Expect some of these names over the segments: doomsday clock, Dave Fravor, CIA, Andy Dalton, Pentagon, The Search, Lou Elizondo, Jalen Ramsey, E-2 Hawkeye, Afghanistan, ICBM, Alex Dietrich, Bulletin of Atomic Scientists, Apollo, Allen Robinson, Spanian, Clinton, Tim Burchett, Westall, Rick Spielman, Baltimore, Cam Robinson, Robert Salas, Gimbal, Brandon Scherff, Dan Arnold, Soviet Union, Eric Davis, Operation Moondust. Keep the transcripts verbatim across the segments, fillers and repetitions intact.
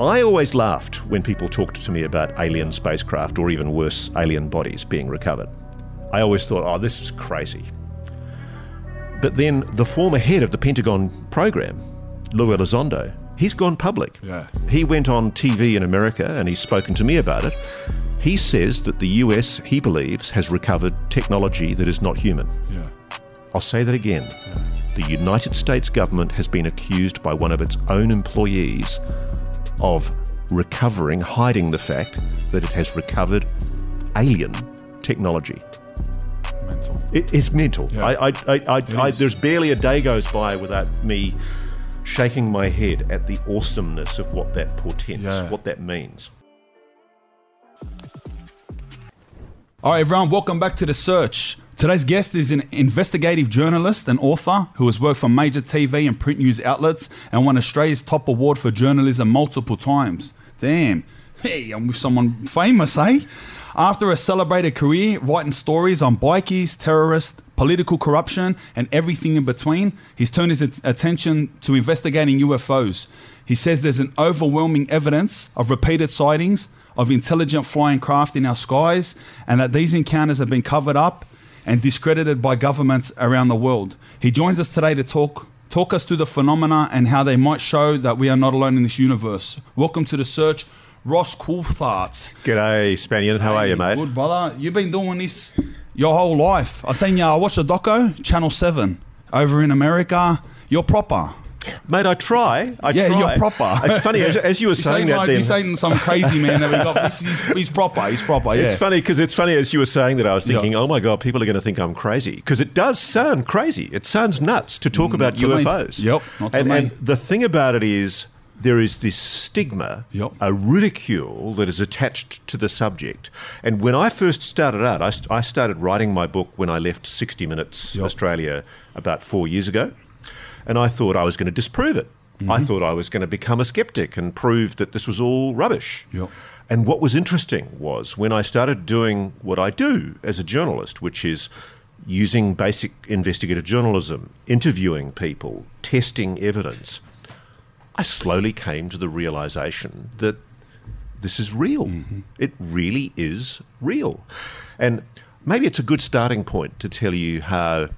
I always laughed when people talked to me about alien spacecraft, or even worse, alien bodies being recovered. I always thought, oh, this is crazy. But then the former head of the Pentagon program, Lou Elizondo, he's gone public. Yeah. He went on T V in America and he's spoken to me about it. He says that the U S, he believes, has recovered technology that is not human. Yeah. I'll say that again. Yeah. The United States government has been accused by one of its own employees of recovering, hiding the fact that it has recovered alien technology. Mental. It, it's mental. Yeah. I, I, I, I, it I, there's barely a day goes by without me shaking my head at the awesomeness of what that portends, yeah. what that means. All right, everyone, welcome back to The Search. Today's guest is an investigative journalist and author who has worked for major T V and print news outlets and won Australia's top award for journalism multiple times. Damn. Hey, I'm with someone famous, eh? After a celebrated career writing stories on bikies, terrorists, political corruption, and everything in between, he's turned his attention to investigating U F Os. He says there's an overwhelming evidence of repeated sightings of intelligent flying craft in our skies, and that these encounters have been covered up and discredited by governments around the world. He joins us today to talk talk us through the phenomena and how they might show that we are not alone in this universe. Welcome to The Search, Ross Coulthart. G'day, Spaniard. How hey, are you, mate? Good, brother. You've been doing this your whole life. I seen you. I watched a doco, Channel seven, over in America. You're proper. Mate, I try. I yeah, try. You're proper. It's funny, as, as you were saying, saying that like, then... You're saying some crazy man that we got, this, he's, he's proper, he's proper, yeah. It's funny, because it's funny as you were saying that I was thinking, yeah. oh my God, people are going to think I'm crazy. Because it does sound crazy. It sounds nuts to talk mm, about U F Os. Me. Yep, not to and, me. And the thing about it is, there is this stigma, yep. a ridicule that is attached to the subject. And when I first started out, I, I started writing my book when I left sixty minutes yep. Australia about four years ago. And I thought I was going to disprove it. Mm-hmm. I thought I was going to become a skeptic and prove that this was all rubbish. Yep. And what was interesting was when I started doing what I do as a journalist, which is using basic investigative journalism, interviewing people, testing evidence, I slowly came to the realization that this is real. Mm-hmm. It really is real. And maybe it's a good starting point to tell you how...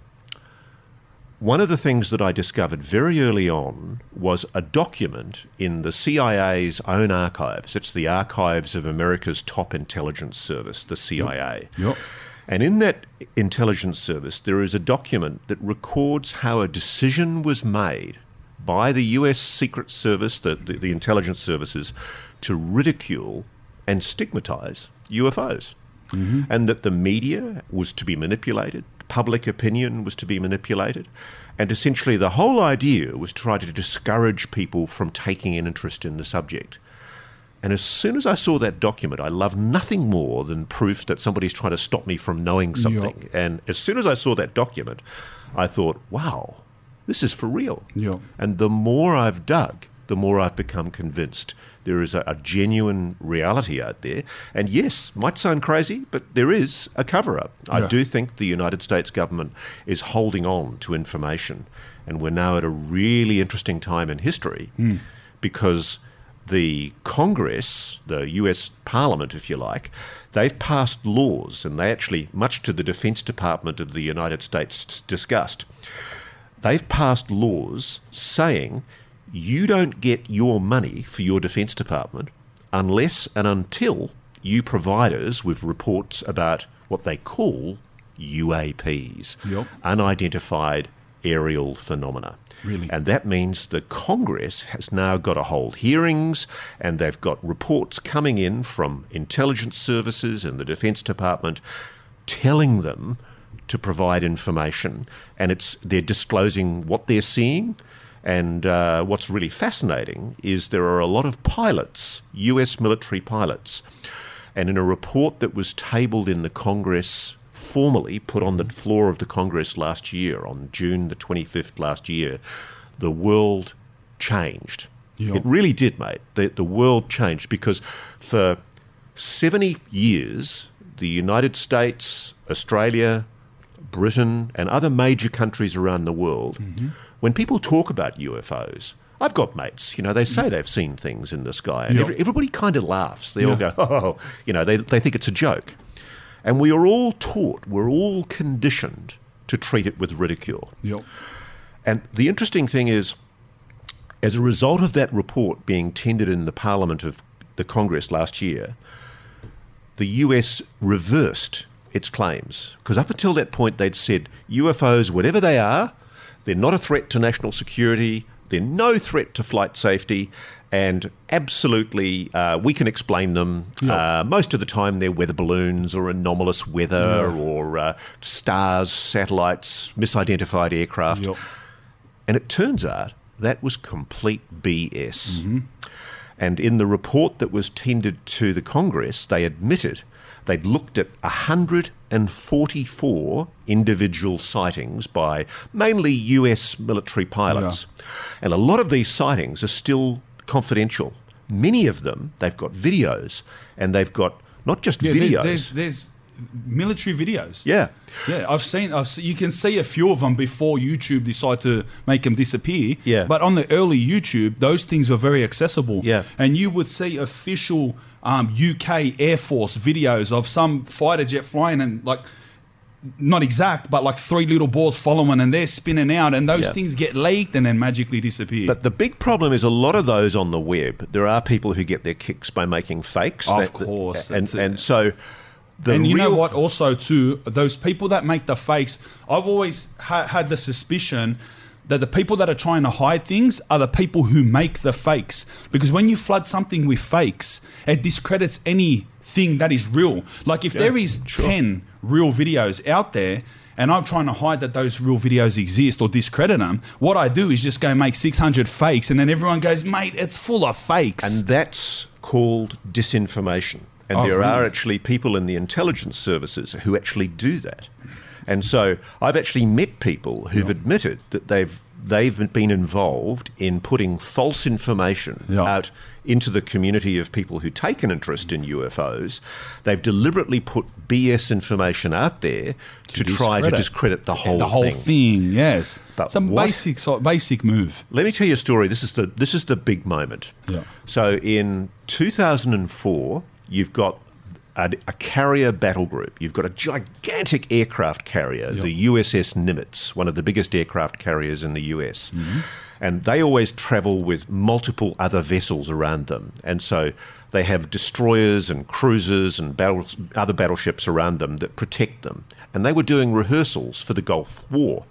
One of the things that I discovered very early on was a document in the C I A's own archives. It's the archives of America's top intelligence service, the C I A. Yep. Yep. And in that intelligence service, there is a document that records how a decision was made by the U S Secret Service, the, the, the intelligence services, to ridicule and stigmatize U F Os. Mm-hmm. And that the media was to be manipulated, public opinion was to be manipulated, and essentially the whole idea was to try to discourage people from taking an interest in the subject. And as soon as I saw that document, I loved nothing more than proof that somebody's trying to stop me from knowing something. Yep. And as soon as I saw that document, I thought, wow, this is for real. Yep. And the more I've dug, the more I've become convinced there is a, a genuine reality out there. And yes, might sound crazy, but there is a cover-up. Yeah. I do think the United States government is holding on to information. And we're now at a really interesting time in history mm. because the Congress, the U S Parliament, if you like, they've passed laws, and they actually, much to the Defense Department of the United States' disgust, they've passed laws saying... You don't get your money for your Defence Department unless and until you provide us with reports about what they call U A Ps, yep. unidentified aerial phenomena. Really? And that means the Congress has now got to hold hearings, and they've got reports coming in from intelligence services and the Defence Department telling them to provide information, and it's they're disclosing what they're seeing. And uh, what's really fascinating is there are a lot of pilots, U S military pilots. And in a report that was tabled in the Congress, formally put on the floor of the Congress last year, on June the twenty-fifth last year, the world changed. Yep. It really did, mate. The, the world changed because for seventy years, the United States, Australia, Britain, and other major countries around the world... Mm-hmm. When people talk about U F Os, I've got mates, you know, they say they've seen things in the sky, and yep. every, everybody kind of laughs. They yeah. all go, oh, you know, they, they think it's a joke. And we are all taught, we're all conditioned to treat it with ridicule. Yep. And the interesting thing is, as a result of that report being tendered in the Parliament of the Congress last year, the U S reversed its claims. Because up until that point, they'd said U F Os, whatever they are, they're not a threat to national security, they're no threat to flight safety, and absolutely uh, we can explain them. Yep. Uh, most of the time they're weather balloons or anomalous weather yeah. or uh, stars, satellites, misidentified aircraft. Yep. And it turns out that was complete B S. Mm-hmm. And in the report that was tendered to the Congress, they admitted they'd looked at one hundred forty-four individual sightings by mainly U S military pilots. Yeah. And a lot of these sightings are still confidential. Many of them, they've got videos, and they've got not just yeah, videos. There's, there's, there's military videos. Yeah. Yeah, I've seen, I've seen, you can see a few of them before YouTube decide to make them disappear. Yeah. But on the early YouTube, those things were very accessible. Yeah. And you would see official Um, U K Air Force videos of some fighter jet flying, and like, not exact, but like three little balls following, and they're spinning out, and those yeah. things get leaked and then magically disappear. But the big problem is a lot of those on the web, there are people who get their kicks by making fakes. Of that, course. That, and, and so the And you real know what also too, those people that make the fakes, I've always ha- had the suspicion that the people that are trying to hide things are the people who make the fakes. Because when you flood something with fakes, it discredits anything that is real. Like if yeah, there is sure. ten real videos out there, and I'm trying to hide that those real videos exist or discredit them, what I do is just go make six hundred fakes, and then everyone goes, mate, it's full of fakes. And that's called disinformation. And oh, there really? are actually people in the intelligence services who actually do that. And so I've actually met people who've yeah. admitted that they've they've been involved in putting false information yeah. out into the community of people who take an interest in U F Os. They've deliberately put B S information out there to, to try to discredit the whole thing. The whole thing, thing yes. But Some what, basic basic move. Let me tell you a story. This is the this is the big moment. Yeah. So in two thousand four, you've got a carrier battle group. You've got a gigantic aircraft carrier, yep. the U S S Nimitz, one of the biggest aircraft carriers in the U S. Mm-hmm. And they always travel with multiple other vessels around them. And so they have destroyers and cruisers and battle, other battleships around them that protect them. And they were doing rehearsals for the Gulf War.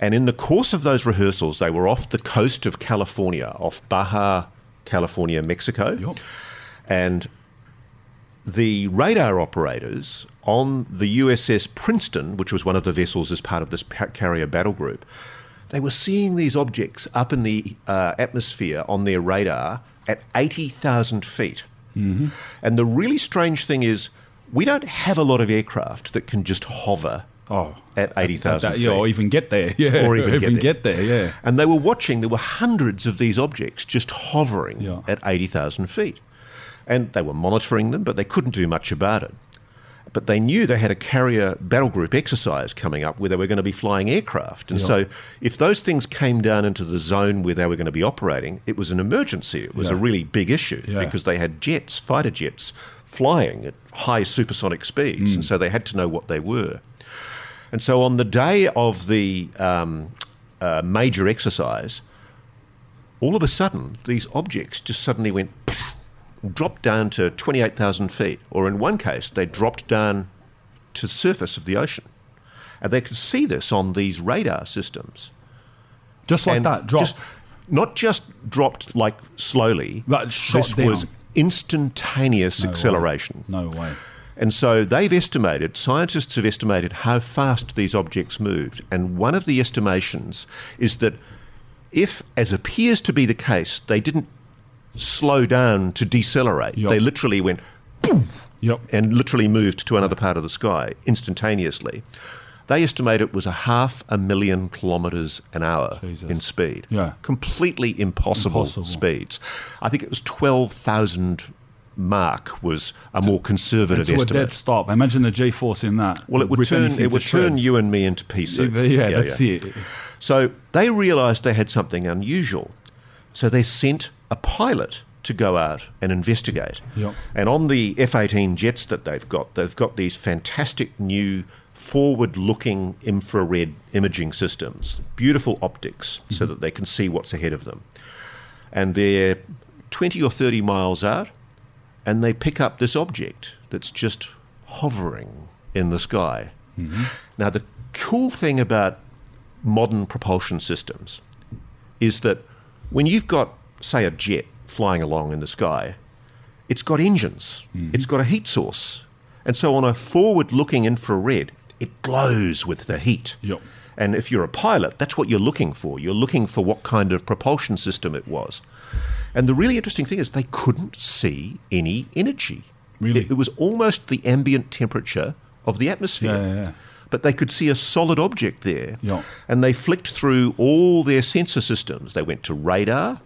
And in the course of those rehearsals, they were off the coast of California, off Baja California, Mexico. Yep. And the radar operators on the U S S Princeton, which was one of the vessels as part of this carrier battle group, they were seeing these objects up in the uh, atmosphere on their radar at eighty thousand feet. Mm-hmm. And the really strange thing is, we don't have a lot of aircraft that can just hover oh, at eighty thousand feet. Yeah, or even get there. Yeah, or even, or even get, there. get there. Yeah. And they were watching. There were hundreds of these objects just hovering yeah. at eighty thousand feet. And they were monitoring them, but they couldn't do much about it. But they knew they had a carrier battle group exercise coming up where they were going to be flying aircraft. And yeah. so if those things came down into the zone where they were going to be operating, it was an emergency. It was yeah. a really big issue yeah. because they had jets, fighter jets, flying at high supersonic speeds. Mm. And so they had to know what they were. And so on the day of the um, uh, major exercise, all of a sudden, these objects just suddenly went dropped down to twenty-eight thousand feet, or in one case, they dropped down to the surface of the ocean. And they could see this on these radar systems. Just like and that, dropped. Just, not just dropped like slowly, but shot this down. Was instantaneous no acceleration. Way. No way. And so they've estimated, scientists have estimated how fast these objects moved. And one of the estimations is that if, as appears to be the case, they didn't slow down to decelerate. Yep. They literally went boom yep. and literally moved to another part of the sky instantaneously. They estimate it was a half a million kilometres an hour Jesus. in speed. Yeah. Completely impossible, impossible speeds. I think it was twelve thousand mark was a more conservative to estimate. To a dead stop. Imagine the G-force in that. Well, it would, turn, it would turn you and me into pieces. Yeah, yeah, yeah, that's yeah. it. So they realised they had something unusual. So they sent a pilot to go out and investigate. Yep. And on the F eighteen jets that they've got, they've got these fantastic new forward-looking infrared imaging systems, beautiful optics, mm-hmm. so that they can see what's ahead of them. And they're twenty or thirty miles out, and they pick up this object that's just hovering in the sky. Mm-hmm. Now, the cool thing about modern propulsion systems is that when you've got, say, a jet flying along in the sky, it's got engines, mm-hmm. it's got a heat source. And so on a forward-looking infrared, it glows with the heat. Yep. And if you're a pilot, that's what you're looking for. You're looking for what kind of propulsion system it was. And the really interesting thing is they couldn't see any energy. Really? It, it was almost the ambient temperature of the atmosphere. Yeah, yeah, yeah. But they could see a solid object there. Yeah. And they flicked through all their sensor systems. They went to radar.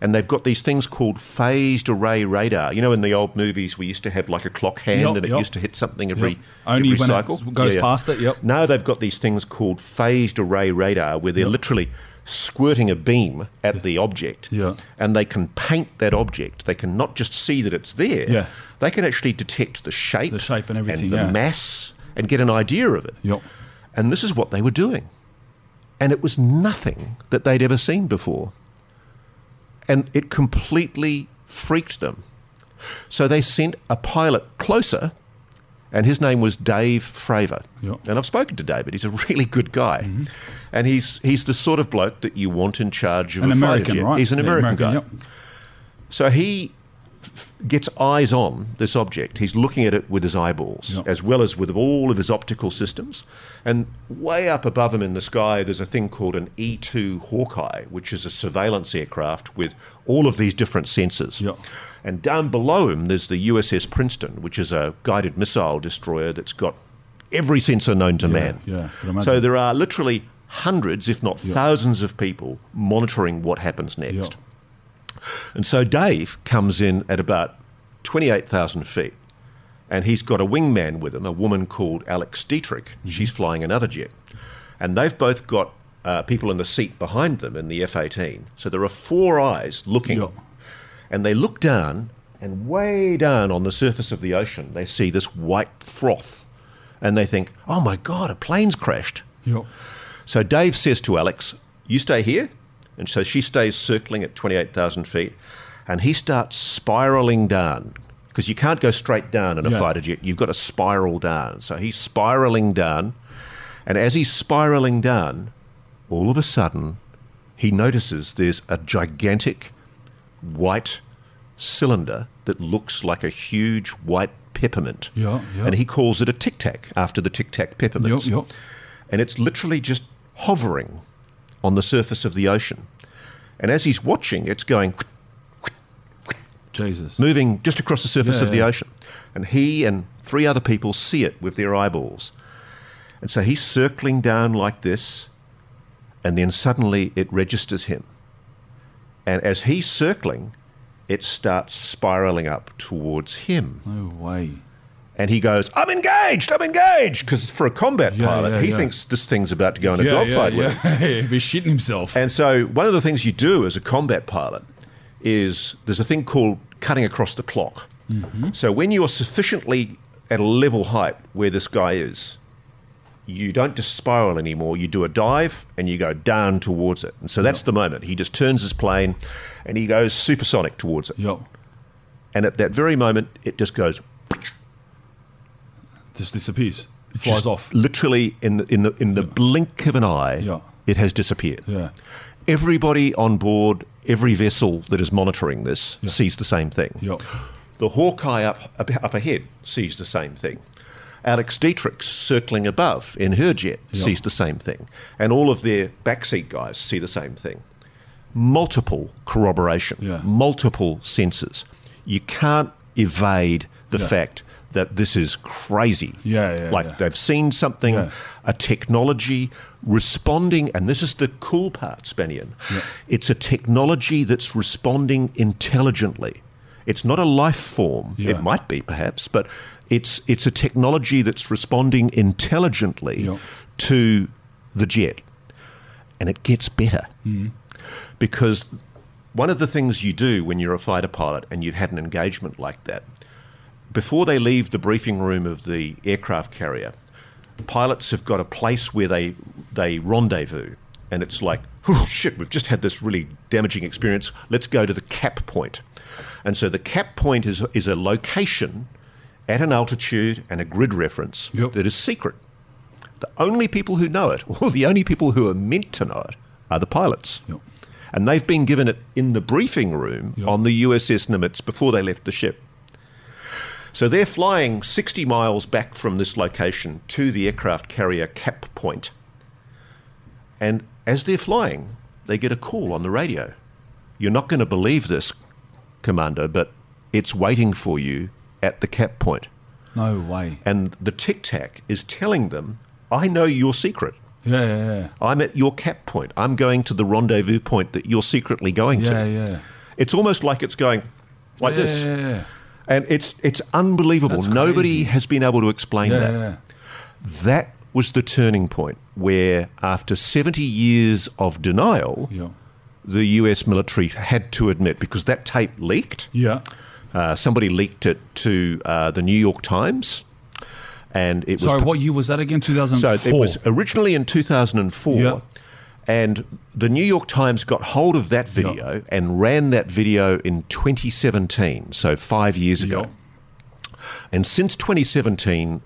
And they've got these things called phased array radar. You know, in the old movies, we used to have like a clock hand, yep, and it yep. used to hit something every, yep. Only every when cycle. It goes yeah, past yeah. it, yep. Now they've got these things called phased array radar, where they're yep. literally squirting a beam at yeah. the object, yeah. and they can paint that object. They can not just see that it's there. Yeah. They can actually detect the shape, the shape and everything, and the yeah. mass, and get an idea of it. Yep. And this is what they were doing. And it was nothing that they'd ever seen before. And it completely freaked them. So they sent a pilot closer, and his name was Dave Fravor. Yep. And I've spoken to David. He's a really good guy. Mm-hmm. And he's he's the sort of bloke that you want in charge of an a American, fighter jet. Right? He's an American, American guy. Yep. So he f- gets eyes on this object. He's looking at it with his eyeballs, yep. as well as with all of his optical systems. And way up above him in the sky, there's a thing called an E two Hawkeye, which is a surveillance aircraft with all of these different sensors. Yep. And down below him, there's the U S S Princeton, which is a guided missile destroyer that's got every sensor known to yeah, man. Yeah, so there are literally hundreds, if not yep. thousands of people monitoring what happens next. Yep. And so Dave comes in at about twenty-eight thousand feet, and he's got a wingman with him, a woman called Alex Dietrich. Mm-hmm. She's flying another jet. And they've both got uh, people in the seat behind them in the F eighteen. So there are four eyes looking. Yep. And they look down, and way down on the surface of the ocean, they see this white froth. And they think, oh my God, a plane's crashed. Yep. So Dave says to Alex, you stay here. And so she stays circling at twenty-eight thousand feet. And he starts spiraling down, because you can't go straight down in a yeah. fighter jet. You've got to spiral down. So he's spiraling down. And as he's spiraling down, all of a sudden, he notices there's a gigantic white cylinder that looks like a huge white peppermint. Yeah, yeah. And he calls it a tic-tac, after the tic-tac peppermints. Yep, yep. And it's literally just hovering on the surface of the ocean. And as he's watching, it's going... Jesus. Moving just across the surface yeah, of the yeah. ocean. And he and three other people see it with their eyeballs. And so he's circling down like this, and then suddenly it registers him. And as he's circling, it starts spiraling up towards him. No way. And he goes, I'm engaged, I'm engaged. Because for a combat yeah, pilot, yeah, he yeah. thinks this thing's about to go in a yeah, dogfight yeah, yeah. with him. He'd be shitting himself. And so one of the things you do as a combat pilot is there's a thing called cutting across the clock. Mm-hmm. So when you're sufficiently at a level height where this guy is, you don't just spiral anymore. You do a dive and you go down towards it. And so that's yep. the moment. He just turns his plane and he goes supersonic towards it. Yep. And at that very moment, it just goes... Just disappears. It flies just off. Literally in the, in the, in the yep. blink of an eye, yep. it has disappeared. Yeah. Everybody on board, every vessel that is monitoring this yep. sees the same thing. Yep. The Hawkeye up, up, up ahead sees the same thing. Alex Dietrich, circling above in her jet, yep. sees the same thing. And all of their backseat guys see the same thing. Multiple corroboration, yeah. multiple sensors. You can't evade the yeah. fact that this is crazy. Yeah, yeah, like yeah. they've seen something, yeah. a technology responding, and this is the cool part, Spanian. Yeah. It's a technology that's responding intelligently. It's not a life form. Yeah. It might be, perhaps, but... It's it's a technology that's responding intelligently yep. to the jet. And it gets better. Mm. Because One of the things you do when you're a fighter pilot and you've had an engagement like that, before they leave the briefing room of the aircraft carrier, pilots have got a place where they they rendezvous, and it's like, oh shit, we've just had this really damaging experience, let's go to the cap point. And so the cap point is is a location at an altitude and a grid reference yep. that is secret. The only people who know it, or the only people who are meant to know it, are the pilots. Yep. And they've been given it in the briefing room yep. on the U S S Nimitz before they left the ship. So they're flying sixty miles back from this location to the aircraft carrier cap point. And as they're flying, they get a call on the radio. You're not going to believe this, Commando, but it's waiting for you at the cap point. No way. And the tic-tac is telling them, I know your secret. Yeah, yeah, yeah. I'm at your cap point. I'm going to the rendezvous point that you're secretly going yeah, to. Yeah, yeah. It's almost like it's going like yeah, this. Yeah, yeah. And it's it's unbelievable. That's Nobody crazy. Has been able to explain yeah, that. Yeah. That was the turning point where, after seventy years of denial, yeah. the U S military had to admit, because that tape leaked. Yeah. Uh, somebody leaked it to uh, the New York Times. And it was Sorry, what year was that again? two thousand four? So it was originally in two thousand four. Yeah. And the New York Times got hold of that video yep. and ran that video in twenty seventeen, so five years ago. Yep. And since twenty seventeen,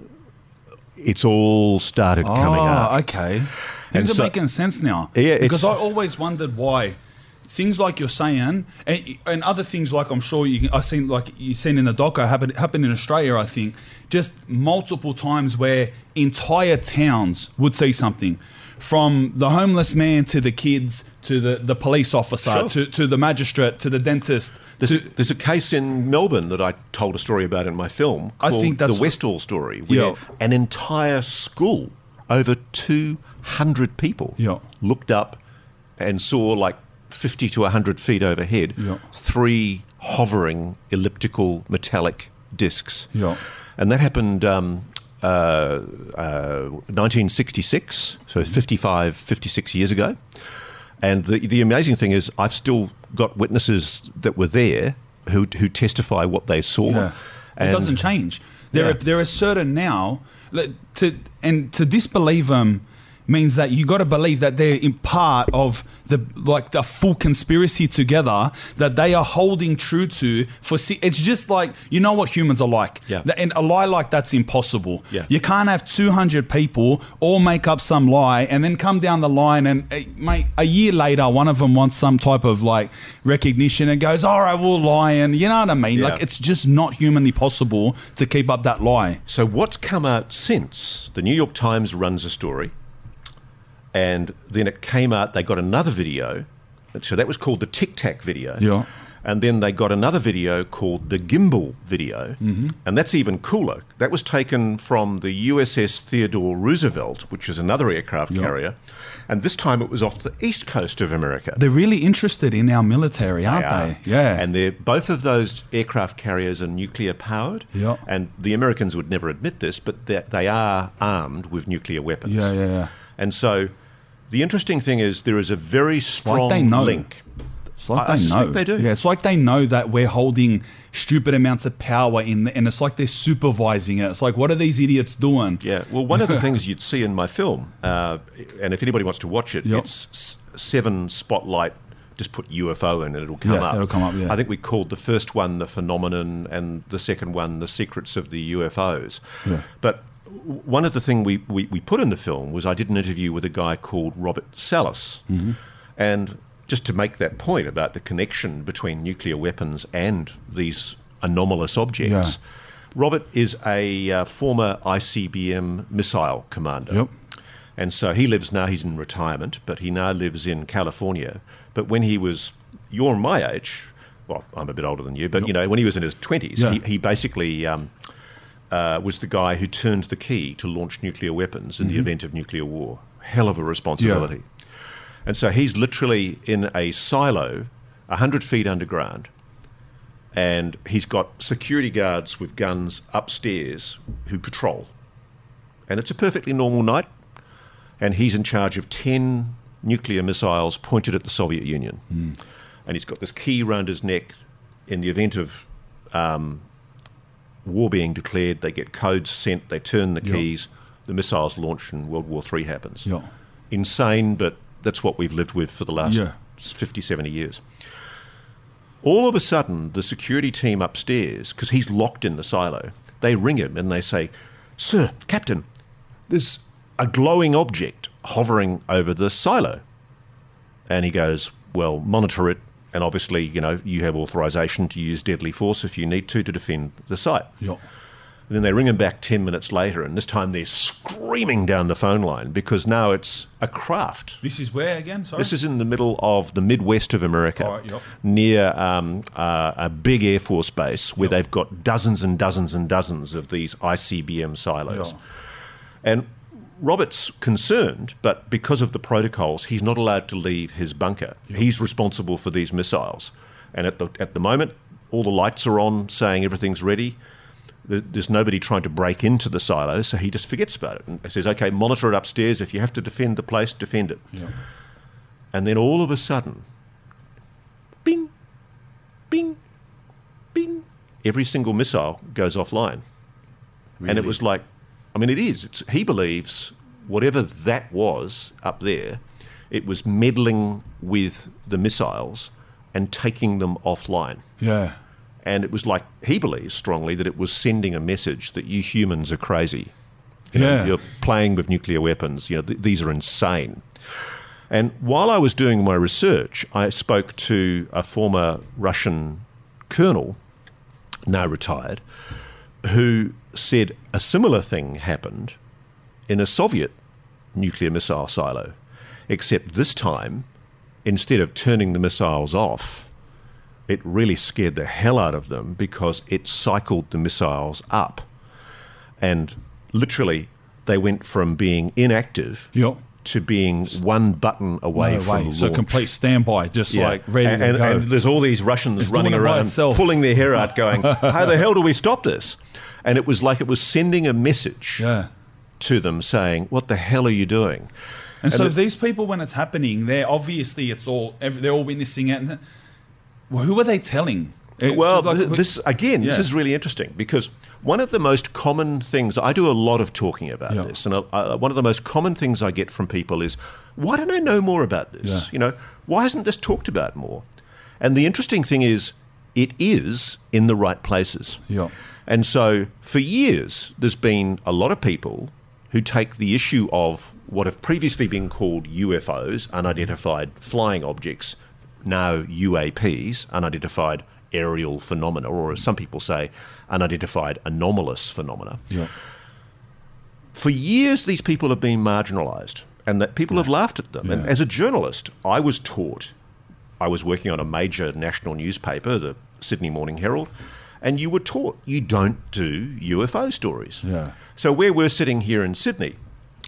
it's all started oh, coming up. Oh, okay. Things and are so, making sense now. Yeah, because I always wondered why things like you're saying, and, and other things like I'm sure you I've seen, like you've seen in the doco, happened happened in Australia, I think, just multiple times where entire towns would see something. From the homeless man to the kids to the, the police officer sure. to, to the magistrate to the dentist. There's, to, a, there's a case in Melbourne that I told a story about in my film called I think that's the Westall story where yeah. an entire school, over two hundred people, yeah. looked up and saw like fifty to one hundred feet overhead yeah. three hovering elliptical metallic discs. Yeah. And that happened... Um, Uh, uh, nineteen sixty-six, so fifty-five, fifty-six years ago. And the, the amazing thing is I've still got witnesses that were there who, who testify what they saw. Yeah. And it doesn't change. There, yeah. are, there are certain now, to, and to disbelieve them means that you got to believe that they're in part of the like the full conspiracy together that they are holding true to for see it's just like you know what humans are like yeah. and a lie like that's impossible yeah. you can't have two hundred people all make up some lie and then come down the line and mate a year later one of them wants some type of like recognition and goes all right we'll lie and you know what I mean yeah. like it's just not humanly possible to keep up that lie. So what's come out since the New York Times runs a story and then it came out, they got another video. So that was called the tic-tac video. Yeah. And then they got another video called the Gimbal video. Mm-hmm. And that's even cooler. That was taken from the U S S Theodore Roosevelt, which is another aircraft yeah. carrier. And this time it was off the east coast of America. They're really interested in our military, aren't they? they? Yeah. And they're, both of those aircraft carriers are nuclear powered. Yeah. And the Americans would never admit this, but they are armed with nuclear weapons. Yeah, yeah, yeah. And so... the interesting thing is there is a very strong like link. It's like I, I they know. They do. Yeah, it's like they know that we're holding stupid amounts of power in, the, and it's like they're supervising it. It's like, what are these idiots doing? Yeah. Well, one of the things you'd see in my film, uh, and if anybody wants to watch it, yep. it's Seven Spotlight. Just put U F O in and it'll come yeah, up. It'll come up. Yeah. I think we called the first one the phenomenon, and the second one the secrets of the U F Os. Yeah. But one of the things we, we, we put in the film was I did an interview with a guy called Robert Salas. Mm-hmm. And just to make that point about the connection between nuclear weapons and these anomalous objects, yeah. Robert is a uh, former I C B M missile commander. Yep. And so he lives now, he's in retirement, but he now lives in California. But when he was, you're my age, well, I'm a bit older than you, but yep. you know, when he was in his twenties, yeah. he, he basically... Um, Uh, was the guy who turned the key to launch nuclear weapons in mm-hmm. the event of nuclear war. Hell of a responsibility. Yeah. And so he's literally in a silo, one hundred feet underground, and he's got security guards with guns upstairs who patrol. And it's a perfectly normal night, and he's in charge of ten nuclear missiles pointed at the Soviet Union. Mm. and he's got this key round his neck. In the event of um, war being declared, they get codes sent, they turn the keys, yeah. the missiles launch, and World War Three happens. Yeah. Insane, but that's what we've lived with for the last yeah. fifty, seventy years. All of a sudden, the security team upstairs, because he's locked in the silo, they ring him and they say, "Sir, Captain, there's a glowing object hovering over the silo." And he goes, "Well, monitor it. And obviously, you know, you have authorization to use deadly force if you need to to defend the site." Yeah. And then they ring him back ten minutes later, and this time they're screaming down the phone line because now it's a craft. This is where again? Sorry? This is in the middle of the Midwest of America, right, yep. near um, uh, a big Air Force base where yep. they've got dozens and dozens and dozens of these I C B M silos. Yep. And Robert's concerned, but because of the protocols, he's not allowed to leave his bunker. Yep. He's responsible for these missiles. And at the, at the moment, all the lights are on saying everything's ready. There's nobody trying to break into the silo, so he just forgets about it. And he says, okay, monitor it upstairs. If you have to defend the place, defend it. Yep. And then all of a sudden, bing, bing, bing, every single missile goes offline. Really? And it was like, I mean, it is. It's, he believes whatever that was up there, it was meddling with the missiles and taking them offline. Yeah. And it was like, he believes strongly that it was sending a message that you humans are crazy. You yeah. know, you're playing with nuclear weapons. You know, th these are insane. And while I was doing my research, I spoke to a former Russian colonel, now retired, who said a similar thing happened in a Soviet nuclear missile silo, except this time, instead of turning the missiles off, it really scared the hell out of them because it cycled the missiles up. And literally, they went from being inactive yep. to being one button away no from way. So launch. Complete standby, just yeah. like ready and, to and, go. And there's all these Russians it's running around pulling their hair out going, how the hell do we stop this? And it was like it was sending a message yeah. to them saying, what the hell are you doing? And, and so it, these people, when it's happening, they're obviously, it's all, they're all witnessing it. And, well, who are they telling? It, well, so like, this again, yeah. this is really interesting because one of the most common things, I do a lot of talking about yeah. this, and I, I, one of the most common things I get from people is, why don't I know more about this? Yeah. You know, why isn't this talked about more? And the interesting thing is, it is in the right places. Yeah. And so for years, there's been a lot of people who take the issue of what have previously been called U F Os, unidentified flying objects, now U A Ps, unidentified aerial phenomena, or as some people say, unidentified anomalous phenomena. Yeah. For years, these people have been marginalized and that people have laughed at them. Yeah. And as a journalist, I was taught, I was working on a major national newspaper, the Sydney Morning Herald, and you were taught you don't do U F O stories. Yeah. So where we're sitting here in Sydney,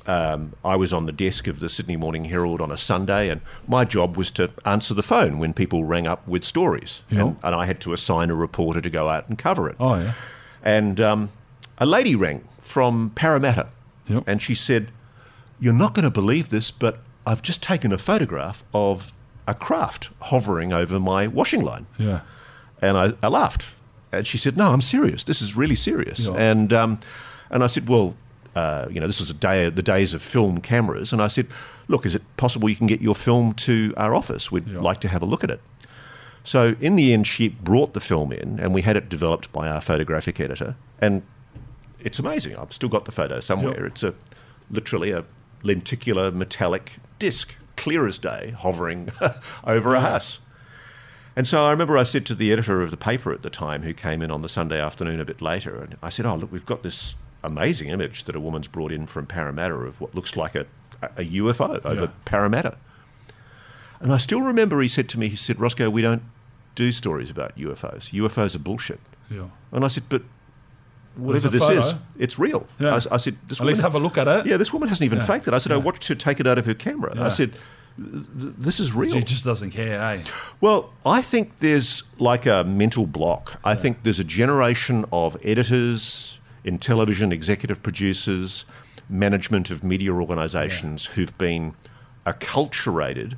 um, I was on the desk of the Sydney Morning Herald on a Sunday, and my job was to answer the phone when people rang up with stories. Yeah. And, and I had to assign a reporter to go out and cover it. Oh, yeah. And um, a lady rang from Parramatta, yep. and she said, "You're not going to believe this, but I've just taken a photograph of a craft hovering over my washing line." Yeah. And I, I laughed. And she said, "No, I'm serious. This is really serious." Yeah. And um, and I said, "Well, uh, you know, this was a day, the days of film cameras." And I said, "Look, is it possible you can get your film to our office? We'd yeah. like to have a look at it." So in the end, she brought the film in, and we had it developed by our photographic editor. And it's amazing. I've still got the photo somewhere. Yeah. It's a literally a lenticular metallic disc, clear as day, hovering over yeah. a house. And so I remember I said to the editor of the paper at the time, who came in on the Sunday afternoon a bit later, and I said, "Oh, look, we've got this amazing image that a woman's brought in from Parramatta of what looks like a, a U F O over yeah. Parramatta." And I still remember he said to me, he said, "Roscoe, we don't do stories about U F Os. U F Os are bullshit." Yeah. And I said, "But whatever this photo. Is, it's real." Yeah. I, I said, this at woman, least have a look at it. Yeah, this woman hasn't even yeah. faked it. I said, yeah. I watched her take it out of her camera. Yeah. I said, "This is real." She just doesn't care, eh? Well, I think there's like a mental block. I yeah. think there's a generation of editors in television, executive producers, management of media organisations yeah. who've been acculturated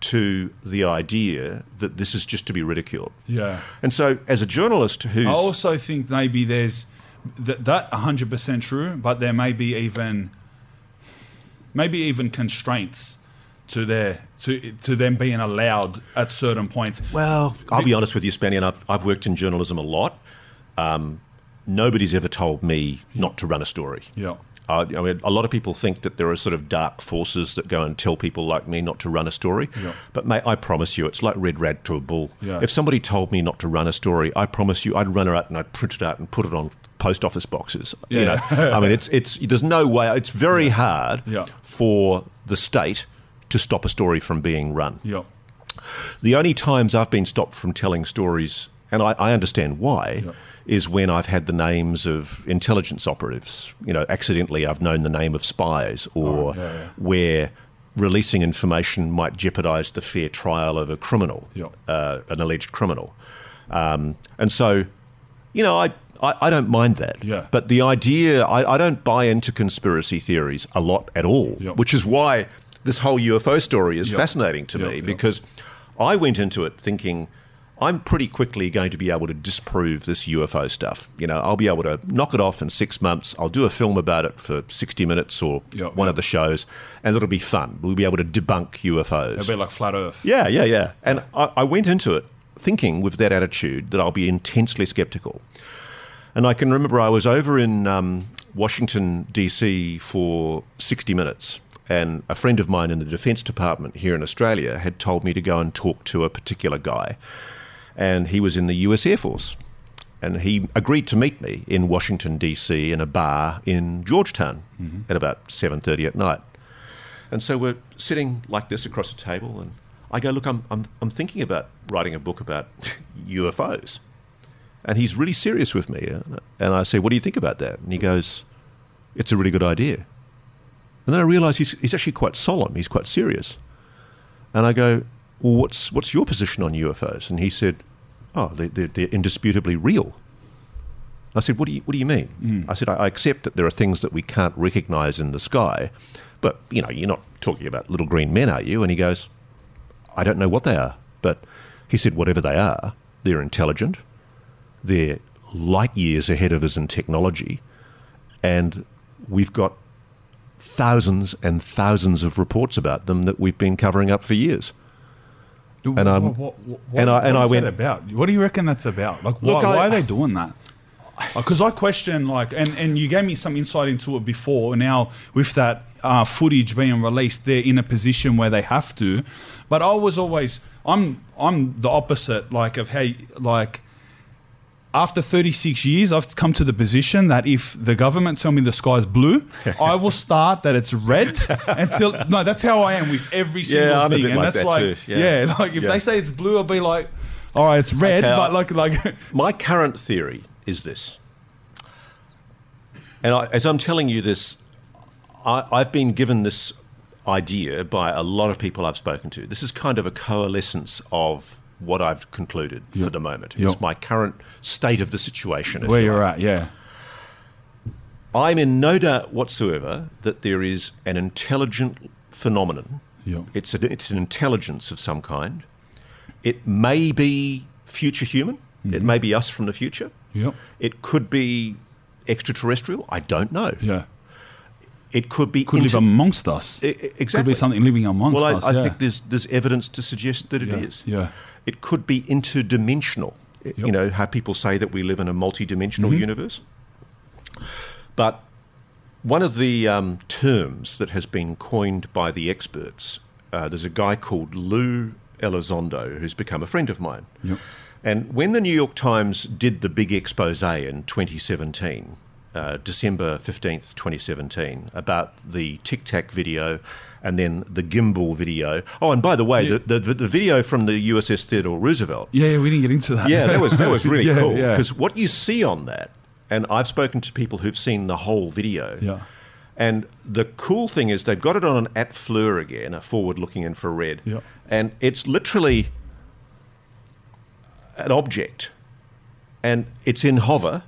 to the idea that this is just to be ridiculed. Yeah. And so as a journalist who's... I also think maybe there's... Th- that one hundred percent true, but there may be even... Maybe even constraints to their to to them being allowed at certain points. Well, I'll be honest with you, Spenny, and I've, I've worked in journalism a lot. Um, nobody's ever told me not to run a story. Yeah. Uh, I mean, a lot of people think that there are sort of dark forces that go and tell people like me not to run a story. Yeah. But, mate, I promise you, it's like red rag to a bull. Yeah. If somebody told me not to run a story, I promise you I'd run it out and I'd print it out and put it on post office boxes. Yeah. You know? I mean, it's it's there's no way. It's very yeah. hard yeah. for the state to stop a story from being run. Yeah. The only times I've been stopped from telling stories, and I, I understand why, yeah. is when I've had the names of intelligence operatives. You know, accidentally I've known the name of spies, or oh, yeah, yeah. where releasing information might jeopardise the fair trial of a criminal, yeah. uh, an alleged criminal. Um, and so, you know, I, I, I don't mind that. Yeah. But the idea, I, I don't buy into conspiracy theories a lot at all, yeah. which is why this whole U F O story is yeah. fascinating to yeah, me yeah. because I went into it thinking... I'm pretty quickly going to be able to disprove this U F O stuff. You know, I'll be able to knock it off in six months. I'll do a film about it for sixty minutes or yep, one yep. of the shows, and it'll be fun. We'll be able to debunk U F Os. It'll be like Flat Earth. Yeah, yeah, yeah. And I, I went into it thinking with that attitude that I'll be intensely skeptical. And I can remember I was over in um, Washington, D C for sixty minutes. And a friend of mine in the Defence Department here in Australia had told me to go and talk to a particular guy. And he was in the U S Air Force. And he agreed to meet me in Washington, D C in a bar in Georgetown mm-hmm. at about seven thirty at night. And so we're sitting like this across a table. And I go, look, I'm I'm, I'm thinking about writing a book about U F Os. And he's really serious with me. And I say, what do you think about that? And he goes, it's a really good idea. And then I realised he's, he's actually quite solemn. He's quite serious. And I go, well, what's what's your position on U F Os? And he said, oh, they, they're, they're indisputably real. I said, what do you what do you mean? Mm. I said, I, I accept that there are things that we can't recognise in the sky, but you know, you're not talking about little green men, are you? And he goes, I don't know what they are, but he said, whatever they are, they're intelligent, they're light years ahead of us in technology, and we've got thousands and thousands of reports about them that we've been covering up for years. And I'm, what, what, what, and I and I went about. What do you reckon that's about? Like, why, look, I, why are they doing that? Because like, I question like, and, and you gave me some insight into it before. Now with that uh, footage being released, they're in a position where they have to. But I was always, I'm I'm the opposite. Like of hey, like after thirty-six years, I've come to the position that if the government tell me the sky's blue, I will start that it's red until no. That's how I am with every single yeah, I'm thing, a bit and like that's that like too. Yeah. yeah, like if yeah. they say it's blue, I'll be like, all right, it's red. Okay, but like like my current theory is this, and I, as I'm telling you this, I, I've been given this idea by a lot of people I've spoken to. This is kind of a coalescence of what I've concluded yep. for the moment. It's yep. my current state of the situation. If Where you're like. at, yeah. I'm in no doubt whatsoever that there is an intelligent phenomenon. Yep. It's, a, it's an intelligence of some kind. It may be future human. Mm-hmm. It may be us from the future. Yep. It could be extraterrestrial. I don't know. Yeah. It could be... Could inter- live amongst us. It, exactly. Could be something living amongst well, I, us. Well, I yeah. think there's, there's evidence to suggest that it yeah. is. Yeah. It could be interdimensional, yep. you know, how people say that we live in a multidimensional mm-hmm. universe. But one of the um, terms that has been coined by the experts, uh, there's a guy called Lou Elizondo who's become a friend of mine. Yep. And when the New York Times did the big expose in twenty seventeen, uh, December fifteenth, twenty seventeen, about the tic-tac video and then the Gimbal video. Oh, and by the way, yeah. the, the the video from the U S S Theodore Roosevelt. Yeah, yeah, we didn't get into that. Yeah, that was that was really yeah, cool. Because yeah. what you see on that, and I've spoken to people who've seen the whole video, yeah. and the cool thing is they've got it on an at-fleur again, a forward-looking infrared, yeah. and it's literally an object, and it's in hover,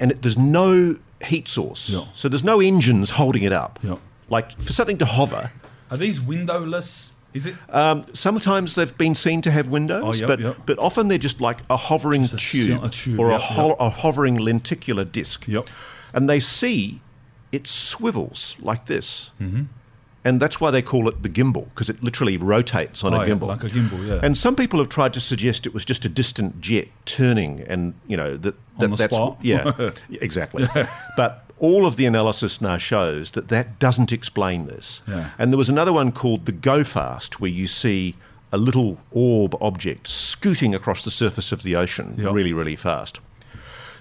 and it, there's no heat source. Yeah. So there's no engines holding it up. Yeah. Like, for something to hover. Are these windowless Is it? Um, sometimes they've been seen to have windows, oh, yep, but yep. but often they're just like a hovering just a tube, a tube or yep, a, ho yep. a hovering lenticular disc. Yep. And they see it swivels like this. Mm-hmm. And that's why they call it the gimbal, because it literally rotates on oh, a gimbal. Yeah, like a gimbal, yeah. And some people have tried to suggest it was just a distant jet turning and, you know, that, that on the that's spot? Yeah, exactly. Yeah. But all of the analysis now shows that that doesn't explain this. Yeah. And there was another one called the go-fast, where you see a little orb object scooting across the surface of the ocean yep. really, really fast.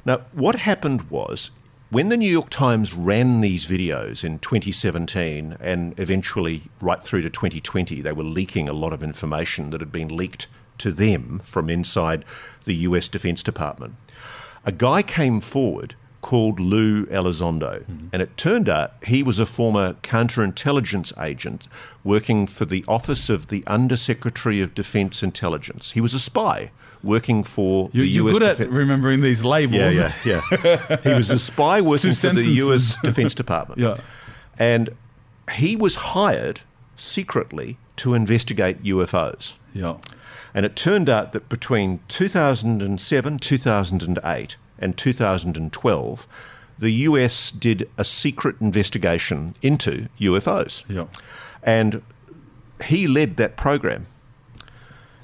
Now, what happened was, when the New York Times ran these videos in twenty seventeen and eventually right through to twenty twenty, they were leaking a lot of information that had been leaked to them from inside the U S Defense Department. A guy came forward called Lou Elizondo, mm-hmm. and it turned out he was a former counterintelligence agent working for the office of the Undersecretary of Defense Intelligence. He was a spy working for you, the you're U S. You're good Defe at remembering these labels. Yeah, yeah, yeah. He was a spy working for the U S Defense Department. Yeah. And he was hired secretly to investigate U F Os. Yeah. And it turned out that between two thousand seven, two thousand eight, and two thousand twelve, the U S did a secret investigation into U F Os. Yeah. And he led that program.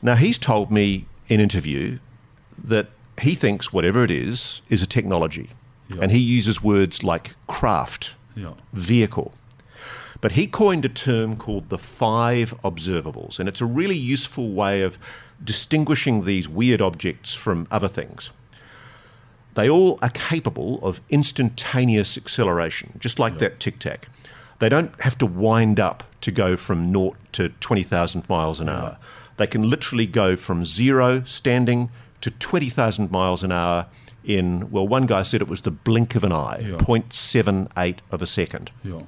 Now, he's told me in interview that he thinks whatever it is, is a technology. Yep. And he uses words like craft, yep. vehicle. But he coined a term called the five observables. And it's a really useful way of distinguishing these weird objects from other things. They all are capable of instantaneous acceleration, just like yep. that tic-tac. They don't have to wind up to go from naught to twenty thousand miles an yep. hour. They can literally go from zero standing to twenty thousand miles an hour in, well, one guy said it was the blink of an eye, yeah. zero point seven eight of a second. Yeah.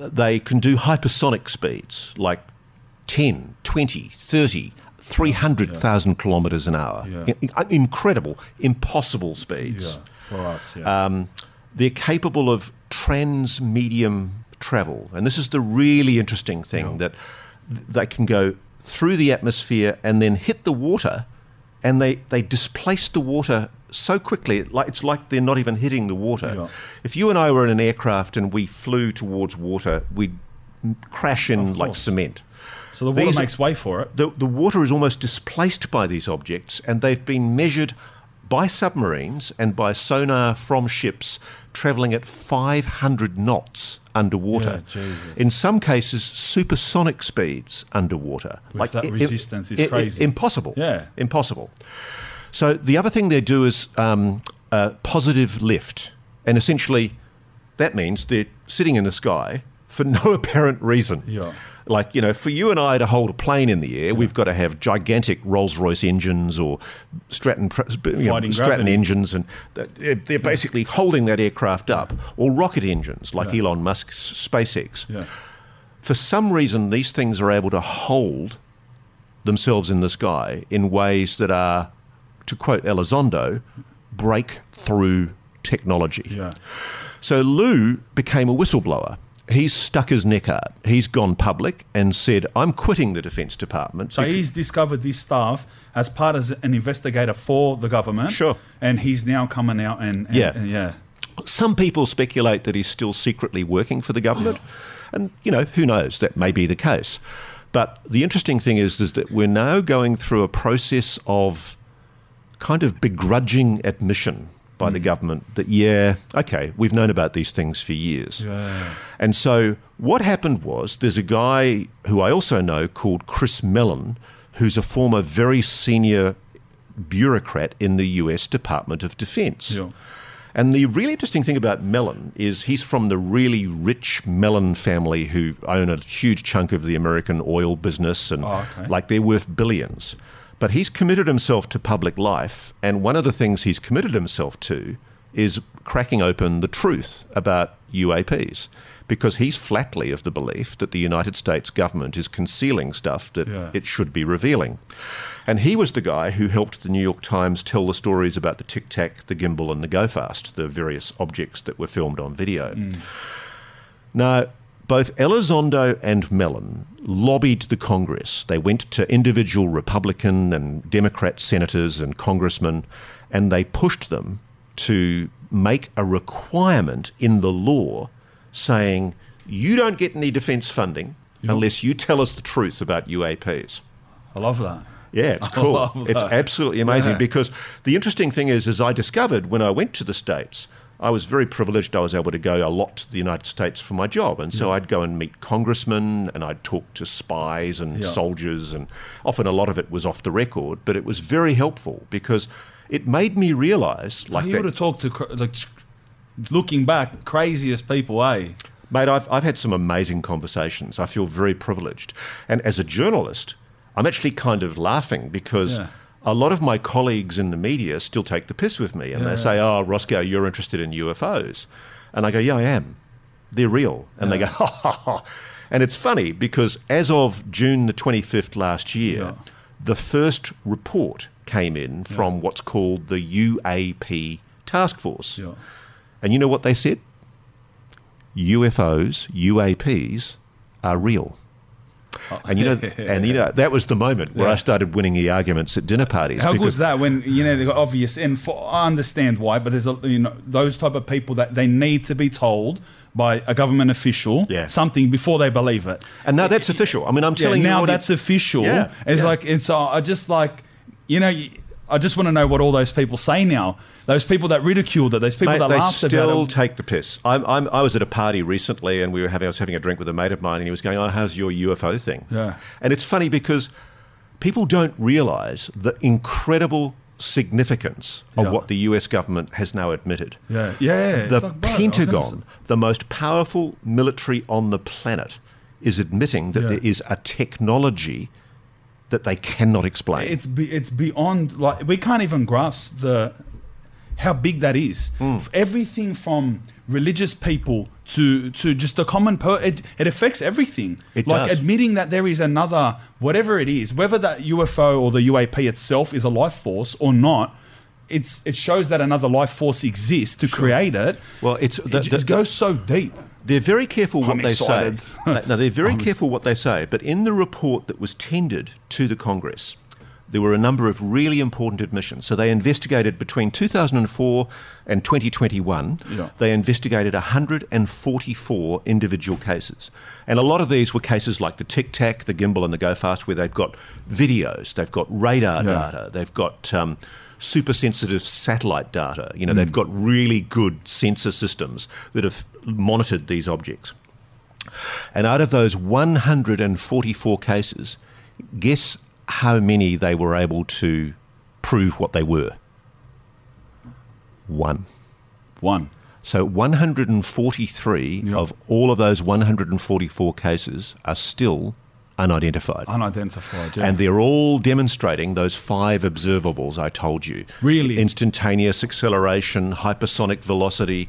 They can do hypersonic speeds like ten, twenty, thirty, three hundred thousand yeah. kilometers an hour. Yeah. In incredible, impossible speeds. Yeah, for us, yeah. Um, they're capable of trans-medium travel. And this is the really interesting thing yeah. that they can go through the atmosphere and then hit the water, and they, they displace the water so quickly, like it's like they're not even hitting the water. Yeah. If you and I were in an aircraft and we flew towards water, we'd crash in like cement. So the water these, makes way for it. The, the water is almost displaced by these objects, and they've been measured by submarines and by sonar from ships travelling at five hundred knots underwater. Yeah, in some cases, supersonic speeds underwater. With like that it, resistance it, is it, crazy. Impossible. Yeah. Impossible. So the other thing they do is um, uh, positive lift. And essentially, that means they're sitting in the sky for no apparent reason. Yeah. Like, you know, for you and I to hold a plane in the air, yeah. we've got to have gigantic Rolls-Royce engines or Stratton, you know, Stratton engines. And they're basically yeah. holding that aircraft up. Or rocket engines, like yeah. Elon Musk's SpaceX. Yeah. For some reason, these things are able to hold themselves in the sky in ways that are, to quote Elizondo, breakthrough technology. Yeah. So Lou became a whistleblower. He's stuck his neck out. He's gone public and said, I'm quitting the Defense Department. So he's discovered this stuff as part of an investigator for the government. Sure. And he's now coming out and, and, yeah. and... yeah. Some people speculate that he's still secretly working for the government. Yeah. And, you know, who knows? That may be the case. But the interesting thing is, is that we're now going through a process of kind of begrudging admission by the government that, yeah, okay, we've known about these things for years. Yeah. And so what happened was, there's a guy who I also know called Chris Mellon, who's a former very senior bureaucrat in the U S Department of Defense. Yeah. And the really interesting thing about Mellon is he's from the really rich Mellon family who own a huge chunk of the American oil business, and oh, okay. like they're worth billions. But he's committed himself to public life, and one of the things he's committed himself to is cracking open the truth about U A Ps, because he's flatly of the belief that the United States government is concealing stuff that yeah. it should be revealing. And he was the guy who helped the New York Times tell the stories about the tic-tac, the gimbal, and the go-fast, the various objects that were filmed on video. Mm. Now, both Elizondo and Mellon lobbied the Congress. They went to individual Republican and Democrat senators and congressmen, and they pushed them to make a requirement in the law saying, you don't get any defence funding yep. unless you tell us the truth about U A Ps. I love that. Yeah, it's cool. It's absolutely amazing yeah. because the interesting thing is, as I discovered when I went to the States, I was very privileged. I was able to go a lot to the United States for my job. And so yeah. I'd go and meet congressmen and I'd talk to spies and yeah. soldiers. And often a lot of it was off the record, but it was very helpful because it made me realize... like so you that, would have talked to, like, looking back, craziest people, eh? Mate, I've, I've had some amazing conversations. I feel very privileged. And as a journalist, I'm actually kind of laughing because yeah. a lot of my colleagues in the media still take the piss with me and yeah. they say, oh, Roscoe, you're interested in U F Os. And I go, yeah, I am. They're real. And yeah. they go, ha, ha, ha. And it's funny because as of June the twenty-fifth last year, yeah. the first report came in from yeah. what's called the U A P task force. Yeah. And you know what they said? U F Os, U A Ps are real. And you know, and you know, that was the moment where yeah. I started winning the arguments at dinner parties. How good's that? When you know they got obvious, and for, I understand why. But there's a, you know, those type of people that they need to be told by a government official yeah. something before they believe it. And now that's it, official. I mean, I'm telling yeah, now you, now that's official. Yeah, it's yeah. like, and so I just like, you know. I just want to know what all those people say now. Those people that ridiculed it, those people mate, that laughed about it. They still take the piss. I'm, I'm, I was at a party recently and we were having, I was having a drink with a mate of mine and he was going, oh, how's your U F O thing? Yeah. And it's funny because people don't realise the incredible significance of yeah. what the U S government has now admitted. Yeah, yeah. The like, Pentagon, the most powerful military on the planet, is admitting that yeah. there is a technology that they cannot explain. It's be, it's beyond, like, we can't even grasp the how big that is. Mm. Everything from religious people to to just the common person, it, it affects everything. It like does. Admitting that there is another, whatever it is, whether that U F O or the U A P itself is a life force or not, it's it shows that another life force exists to sure. create it. Well, it's the, it the, just the, goes so deep. They're very careful what I'm they excited. say. No, they're very careful what they say. But in the report that was tendered to the Congress, there were a number of really important admissions. So they investigated between two thousand four and twenty twenty-one, yeah. they investigated one hundred forty-four individual cases. And a lot of these were cases like the tic-tac, the gimbal and the go-fast, where they've got videos, they've got radar yeah. data, they've got... Um, super sensitive satellite data. You know, mm. they've got really good sensor systems that have monitored these objects. And out of those one hundred forty-four cases, guess how many they were able to prove what they were? One. One. So one hundred forty-three yep. of all of those one hundred forty-four cases are still unidentified. Unidentified, yeah. And they're all demonstrating those five observables I told you. Really? Instantaneous acceleration, hypersonic velocity,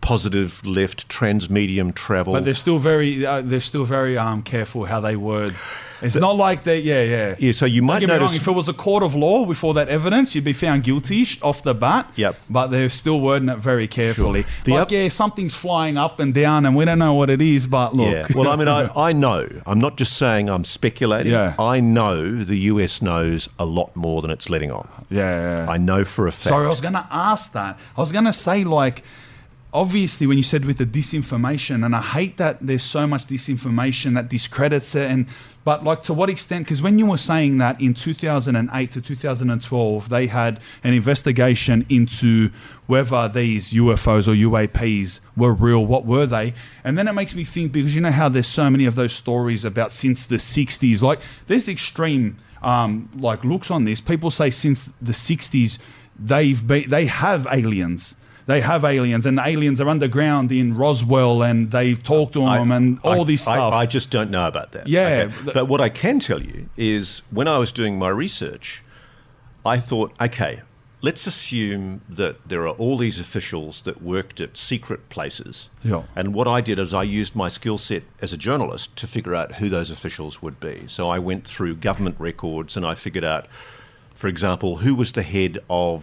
positive left, transmedium travel. But they're still very, uh, they're still very um, careful how they word. It's the, not like they, yeah, yeah. Yeah, so you might notice... Don't get me wrong, if it was a court of law with all that evidence, you'd be found guilty off the bat, yep. but they're still wording it very carefully. Sure. Like, up, yeah, something's flying up and down and we don't know what it is, but look. Yeah. Well, I mean, I, I know. I'm not just saying I'm speculating. Yeah. I know the U S knows a lot more than it's letting on. Yeah. yeah. I know for a fact. Sorry, I was going to ask that. I was going to say, like... Obviously, when you said with the disinformation, and I hate that there's so much disinformation that discredits it, and but like to what extent, because when you were saying that in two thousand eight to two thousand twelve, they had an investigation into whether these U F Os or U A Ps were real, what were they? And then it makes me think, because you know how there's so many of those stories about since the sixties, like there's extreme um, like looks on this. People say since the sixties, they've been, they have aliens. They have aliens, and the aliens are underground in Roswell, and they've talked to them I, and all I, this stuff. I, I just don't know about that. Yeah. Okay. But what I can tell you is when I was doing my research, I thought, okay, let's assume that there are all these officials that worked at secret places. Yeah. And what I did is I used my skill set as a journalist to figure out who those officials would be. So I went through government records and I figured out, for example, who was the head of...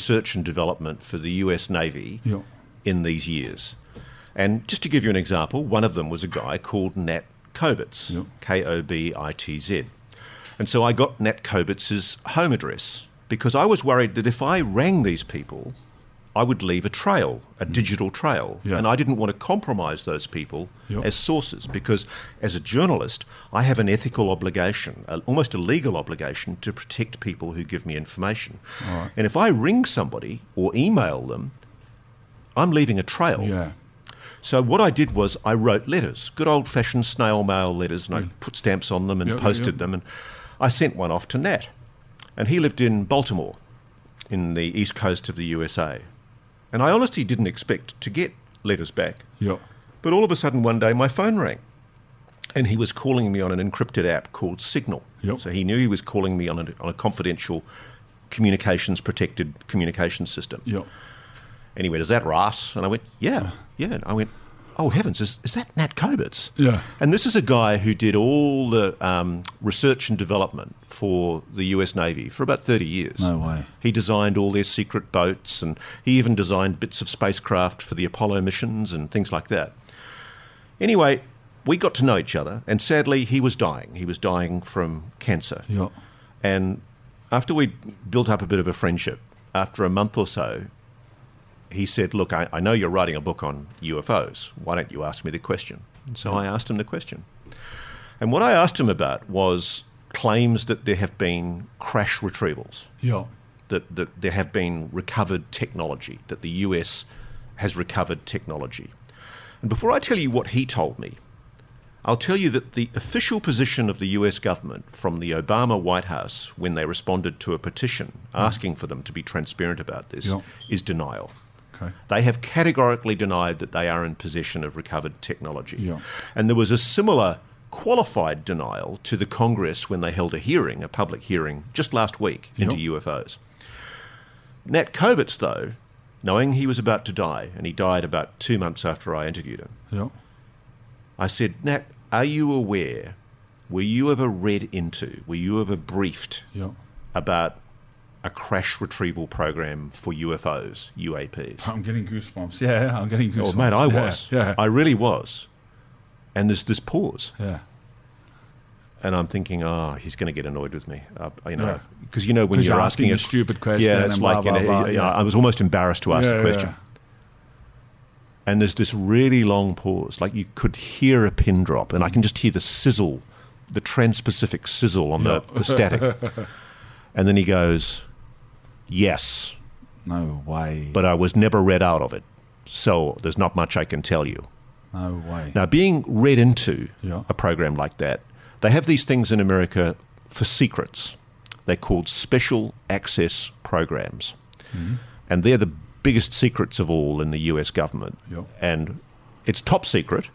research and development for the U S Navy yeah. in these years. And just to give you an example, one of them was a guy called Nat Kobitz, yep. K O B I T Z. And so I got Nat Kobitz's home address because I was worried that if I rang these people, I would leave a trail, a mm. digital trail. Yeah. And I didn't want to compromise those people yep. as sources because as a journalist, I have an ethical obligation, a, almost a legal obligation to protect people who give me information. Right. And if I ring somebody or email them, I'm leaving a trail. Yeah. So what I did was I wrote letters, good old-fashioned snail mail letters, and yeah. I put stamps on them and yep, posted yep. them. And I sent one off to Nat. And he lived in Baltimore, in the east coast of the U S A. And I honestly didn't expect to get letters back. Yep. But all of a sudden one day my phone rang and he was calling me on an encrypted app called Signal. Yep. So he knew he was calling me on a, on a confidential communications protected communication system. Yep. And he went, "Is that Ross?" And I went, "Yeah, yeah." And I went, "Oh heavens, is, is that Nat Kobitz?" Yeah. And this is a guy who did all the um, research and development for the U S Navy for about thirty years. No way. He designed all their secret boats, and he even designed bits of spacecraft for the Apollo missions and things like that. Anyway, we got to know each other, and sadly he was dying. He was dying from cancer. Yeah. And after we built up a bit of a friendship, after a month or so, he said, "Look, I, I know you're writing a book on U F Os. Why don't you ask me the question?" And so I asked him the question. And what I asked him about was claims that there have been crash retrievals, yeah. that, that there have been recovered technology, that the U S has recovered technology. And before I tell you what he told me, I'll tell you that the official position of the U S government from the Obama White House when they responded to a petition asking for them to be transparent about this yeah. is denial. Okay. They have categorically denied that they are in possession of recovered technology. Yeah. And there was a similar qualified denial to the Congress when they held a hearing, a public hearing, just last week yeah. into U F Os. Nat Kobitz, though, knowing he was about to die, and he died about two months after I interviewed him, yeah. I said, "Nat, are you aware, were you ever read into, were you ever briefed yeah. about a crash retrieval program for U F Os, U A Ps. I'm getting goosebumps. Yeah, I'm getting goosebumps. Oh, mate, I yeah, was. Yeah. I really was. And there's this pause. Yeah. And I'm thinking, oh, he's going to get annoyed with me. Uh, you know, because yeah. you know when you're, you're asking, asking a stupid question. Yeah, it's and like blah, blah, you know, blah, yeah. I was almost embarrassed to ask yeah, the question. Yeah. And there's this really long pause. Like you could hear a pin drop, and I can just hear the sizzle, the Trans-Pacific sizzle on yeah. the, the static. And then he goes, "Yes. No way. But I was never read out of it, so there's not much I can tell you." No way. Now, being read into yeah. a program like that, they have these things in America for secrets. They're called special access programs. Mm-hmm. And they're the biggest secrets of all in the U S government. Yeah. And it's top secret,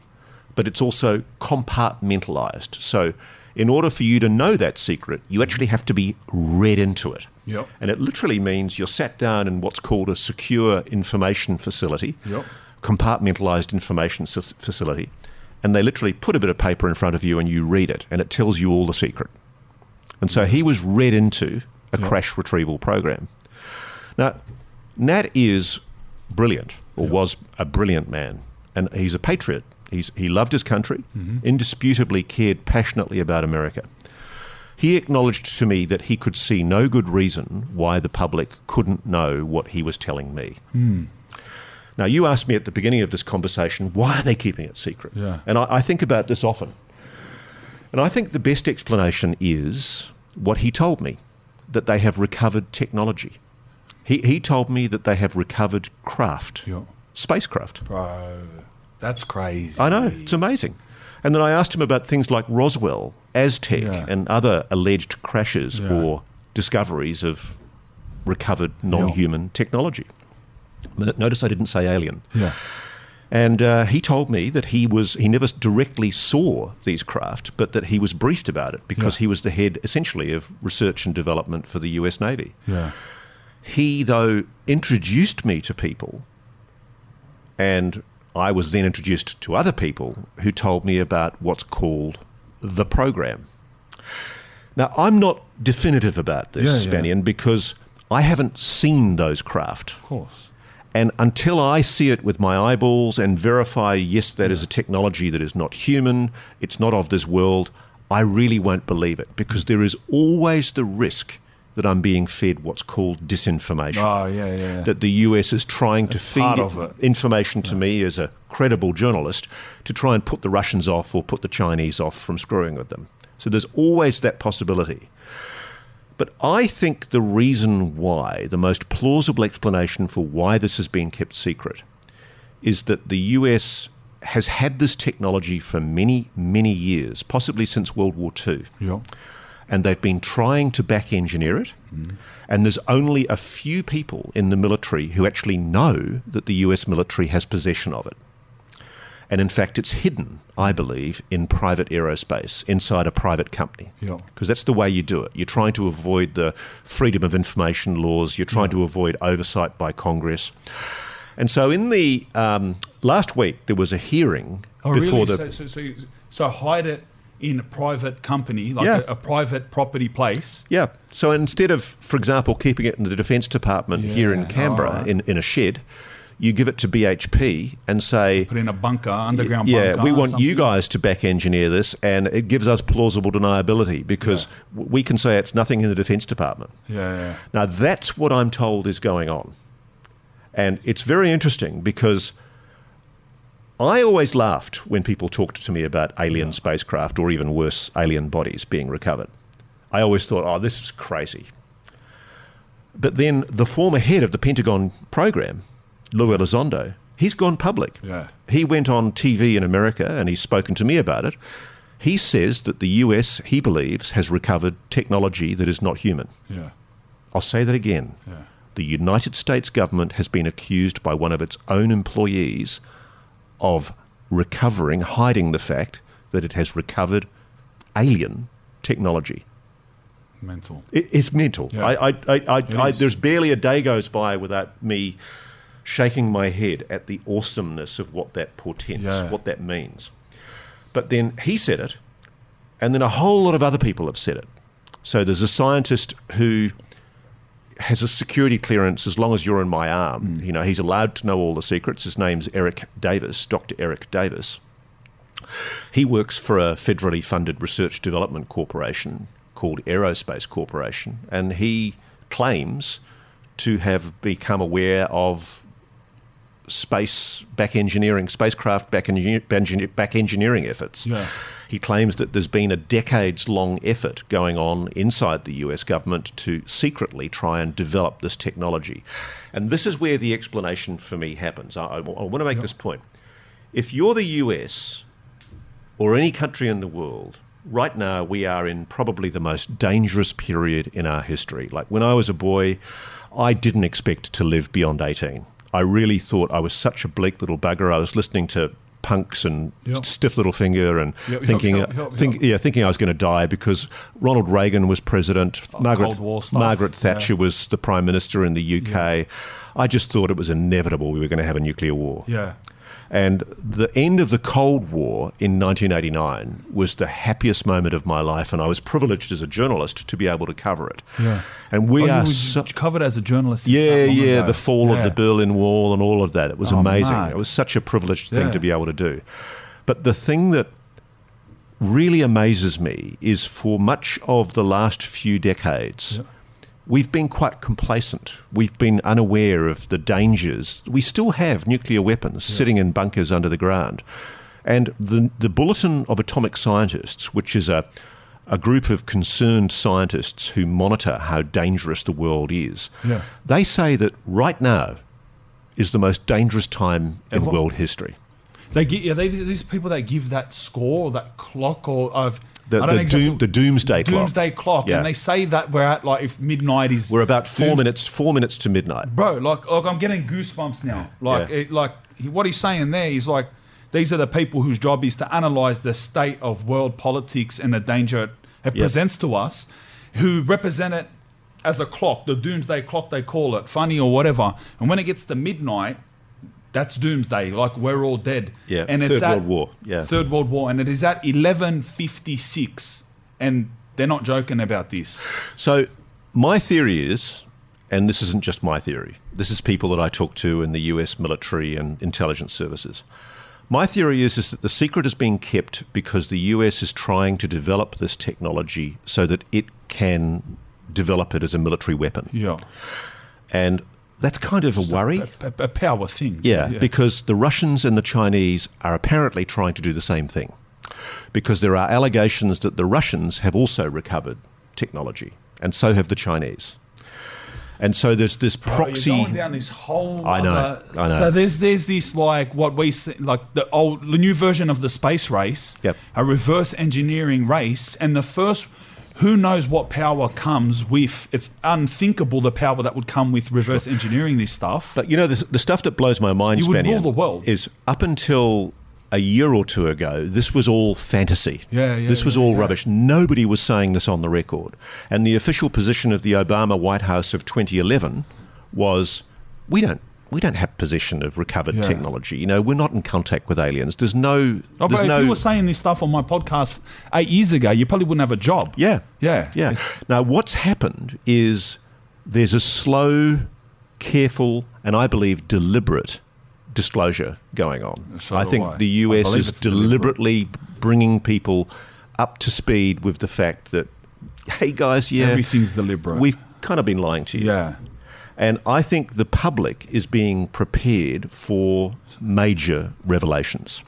but it's also compartmentalized. So in order for you to know that secret, you actually have to be read into it. Yep. And it literally means you're sat down in what's called a secure information facility, yep. compartmentalized information facility, and they literally put a bit of paper in front of you and you read it, and it tells you all the secret. And so he was read into a yep. crash retrieval program. Now, Nat is brilliant, or yep. was a brilliant man, and he's a patriot. He's, he loved his country, mm-hmm. indisputably cared passionately about America. He acknowledged to me that he could see no good reason why the public couldn't know what he was telling me. Mm. Now, you asked me at the beginning of this conversation, why are they keeping it secret? Yeah. And I, I think about this often. And I think the best explanation is what he told me, that they have recovered technology. He, he told me that they have recovered craft, yeah. spacecraft. Bro. That's crazy. I know, it's amazing. And then I asked him about things like Roswell, Aztec, yeah. and other alleged crashes yeah. or discoveries of recovered non-human yeah. technology. Notice I didn't say alien. Yeah. And uh, he told me that he was he never directly saw these craft, but that he was briefed about it because yeah. he was the head, essentially, of research and development for the U S Navy. Yeah. He, though, introduced me to people, and I was then introduced to other people who told me about what's called the program. Now, I'm not definitive about this, yeah, Spanian, yeah. because I haven't seen those craft. Of course. And until I see it with my eyeballs and verify, yes, that is a technology that is not human, it's not of this world, I really won't believe it, because there is always the risk that I'm being fed what's called disinformation. Oh, yeah, yeah, yeah. That the U S is trying That's to feed of it. information to yeah. me as a credible journalist to try and put the Russians off or put the Chinese off from screwing with them. So there's always that possibility. But I think the reason why, the most plausible explanation for why this has been kept secret, is that the U S has had this technology for many, many years, possibly since World War Two. Yeah. And they've been trying to back engineer it. Mm. And there's only a few people in the military who actually know that the U S military has possession of it. And in fact, it's hidden, I believe, in private aerospace, inside a private company. Because yeah. that's the way you do it. You're trying to avoid the freedom of information laws. You're trying yeah. to avoid oversight by Congress. And so in the um, last week, there was a hearing oh, before really? the... So, so, so, you, so hide it. in a private company, like yeah. a, a private property place. Yeah. So instead of, for example, keeping it in the Defence Department yeah. here in Canberra, oh, right. in, in a shed, you give it to B H P and say... Put in a bunker, underground yeah, bunker. Yeah, we want you guys to back engineer this, and it gives us plausible deniability because yeah. we can say it's nothing in the Defence Department. Yeah, yeah. Now, that's what I'm told is going on. And it's very interesting because... I always laughed when people talked to me about alien yeah. spacecraft or even worse, alien bodies being recovered. I always thought, oh, this is crazy. But then the former head of the Pentagon program, Lou Elizondo, he's gone public. Yeah. He went on T V in America and he's spoken to me about it. He says that the U S, he believes, has recovered technology that is not human. Yeah. I'll say that again. Yeah. The United States government has been accused by one of its own employees of recovering, hiding the fact that it has recovered alien technology. Mental. It, it's mental. Yeah. I, I, I, I, it I, there's barely a day goes by without me shaking my head at the awesomeness of what that portends, yeah. what that means. But then he said it, and then a whole lot of other people have said it. So there's a scientist who has a security clearance as long as you're in my arm. Mm. You know, he's allowed to know all the secrets. His name's Eric Davis, Doctor Eric Davis. He works for a federally funded research development corporation called Aerospace Corporation, and he claims to have become aware of space back engineering, spacecraft back, engineer, back engineering efforts. Yeah. He claims that there's been a decades-long effort going on inside the U S government to secretly try and develop this technology. And this is where the explanation for me happens. I, I, I want to make yeah. this point. If you're the U S or any country in the world, right now we are in probably the most dangerous period in our history. Like when I was a boy, I didn't expect to live beyond eighteen. I really thought I was such a bleak little bugger. I was listening to punks and yep. Stiff Little Finger and yep, thinking help, help, help, think, help. yeah thinking I was going to die because Ronald Reagan was president, oh, Margaret, Margaret Thatcher yeah. was the prime minister in the U K. Yeah. I just thought it was inevitable we were going to have a nuclear war. Yeah. And the end of the Cold War in nineteen eighty-nine was the happiest moment of my life, and I was privileged as a journalist to be able to cover it. Yeah. And we oh, are you so covered as a journalist. Yeah, yeah, ago. the fall yeah. of the Berlin Wall and all of that. It was oh, amazing. Mad. It was such a privileged thing yeah. to be able to do. But the thing that really amazes me is for much of the last few decades, yeah. we've been quite complacent. We've been unaware of the dangers. We still have nuclear weapons yeah. sitting in bunkers under the ground. And the, the Bulletin of Atomic Scientists, which is a, a group of concerned scientists who monitor how dangerous the world is, yeah. they say that right now is the most dangerous time in Everyone, world history. They get, yeah, they, these people that give that score, that clock, or of. The, the, exactly. doom, the doomsday clock. Doomsday clock, yeah. And they say that we're at like if midnight is. We're about four dooms- minutes, four minutes to midnight, bro. Like, like I'm getting goosebumps now. Like, yeah. it, like he, what he's saying there is like these are the people whose job is to analyze the state of world politics and the danger it yeah. presents to us, who represent it as a clock, the doomsday clock they call it, funny or whatever. And when it gets to midnight, that's doomsday, like we're all dead. Yeah, and it's Third World War. Yeah. Third World War, and it is at eleven fifty-six, and they're not joking about this. So my theory is and this isn't just my theory, this is people that I talk to in the U S military and intelligence services. My theory is, is that the secret is being kept because the U S is trying to develop this technology so that it can develop it as a military weapon. Yeah. And that's kind of a worry. A, a, a power thing. Yeah, yeah, because the Russians and the Chinese are apparently trying to do the same thing, because there are allegations that the Russians have also recovered technology, and so have the Chinese. And so there's this proxy. Bro, you're going down this whole. I know, other, I know. So there's there's this like what we see, like the old the new version of the space race, yep. a reverse engineering race, and the first. Who knows what power comes with? It's unthinkable the power that would come with reverse sure. engineering this stuff. But you know, the, the stuff that blows my mind. You would Spanian, rule the world. Is up until a year or two ago, this was all fantasy. Yeah, yeah. This was yeah, all yeah. rubbish. Nobody was saying this on the record. And the official position of the Obama White House of twenty eleven was, we don't. We don't have possession of recovered yeah. technology. You know, we're not in contact with aliens. There's no... Oh, there's if no, you were saying this stuff on my podcast eight years ago, you probably wouldn't have a job. Yeah. Yeah. Yeah. It's, now, what's happened is there's a slow, careful, and I believe deliberate disclosure going on. So I think I. the U S is deliberately deliberate. bringing people up to speed with the fact that, hey, guys, yeah... Everything's deliberate. We've kind of been lying to you. Yeah. And I think the public is being prepared for major revelations.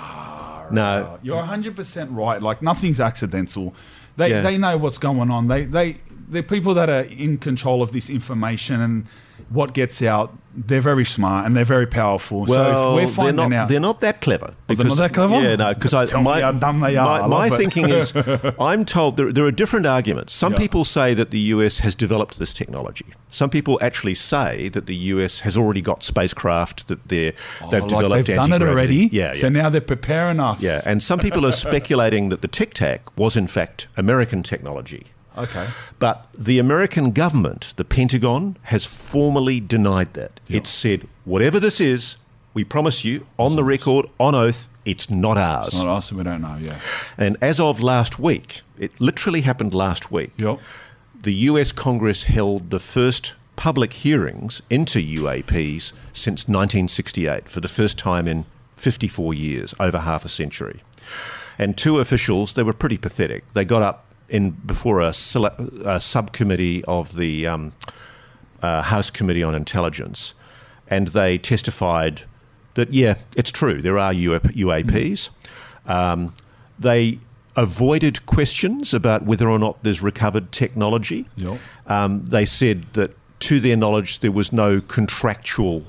Oh, now, you're one hundred percent right. Like, nothing's accidental. They yeah. they know what's going on. They they the people that are in control of this information and what gets out, they're very smart and they're very powerful. Well, so if we're finding they're not, out, they're not that clever. Because, oh, they're not that clever. Yeah, no. Because I my, how dumb they are. My, my thinking is, I'm told there, there are different arguments. Some yeah. people say that the U S has developed this technology. Some people actually say that the U S has already got spacecraft that they're oh, they've like developed. They've done it already. Yeah, yeah. So now they're preparing us. Yeah. And some people are speculating that the tic-tac was in fact American technology. Okay. But the American government, the Pentagon, has formally denied that. Yeah. It said, whatever this is, we promise you, on the record, on oath, it's not ours. It's not ours, and we don't know, yeah. And as of last week, it literally happened last week, yeah. the U S Congress held the first public hearings into U A Ps since nineteen sixty-eight, for the first time in fifty-four years, over half a century. And two officials, they were pretty pathetic. They got up in before a, a subcommittee of the um, uh, House Committee on Intelligence, and they testified that, yeah, it's true, there are U A Ps. Um, they avoided questions about whether or not there's recovered technology. Yep. Um, they said that, to their knowledge, there was no contractual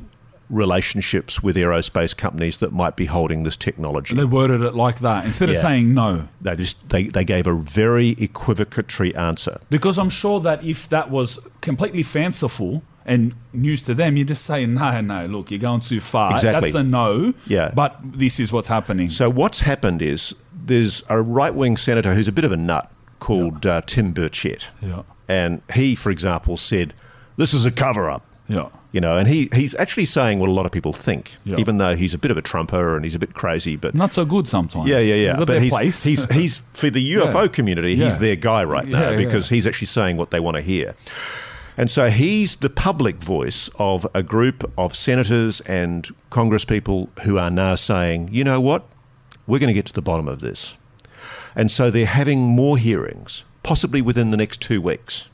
relationships with aerospace companies that might be holding this technology. And they worded it like that instead yeah. of saying no. They just they, they gave a very equivocatory answer. Because I'm sure that if that was completely fanciful and news to them, you just say no, no. Look, you're going too far. Exactly. That's a no. Yeah. But this is what's happening. So what's happened is there's a right-wing senator who's a bit of a nut called yeah. uh, Tim Burchett, yeah. and he, for example, said this is a cover-up. Yeah. You know, and he, he's actually saying what a lot of people think, yeah. even though he's a bit of a trumper and he's a bit crazy, but not so good sometimes. Yeah, yeah, yeah. But, but he's, place. he's he's for the U F O yeah. community, he's yeah. their guy right now yeah, because yeah. he's actually saying what they want to hear. And so he's the public voice of a group of senators and congresspeople who are now saying, you know what, we're going to get to the bottom of this. And so they're having more hearings, possibly within the next two weeks.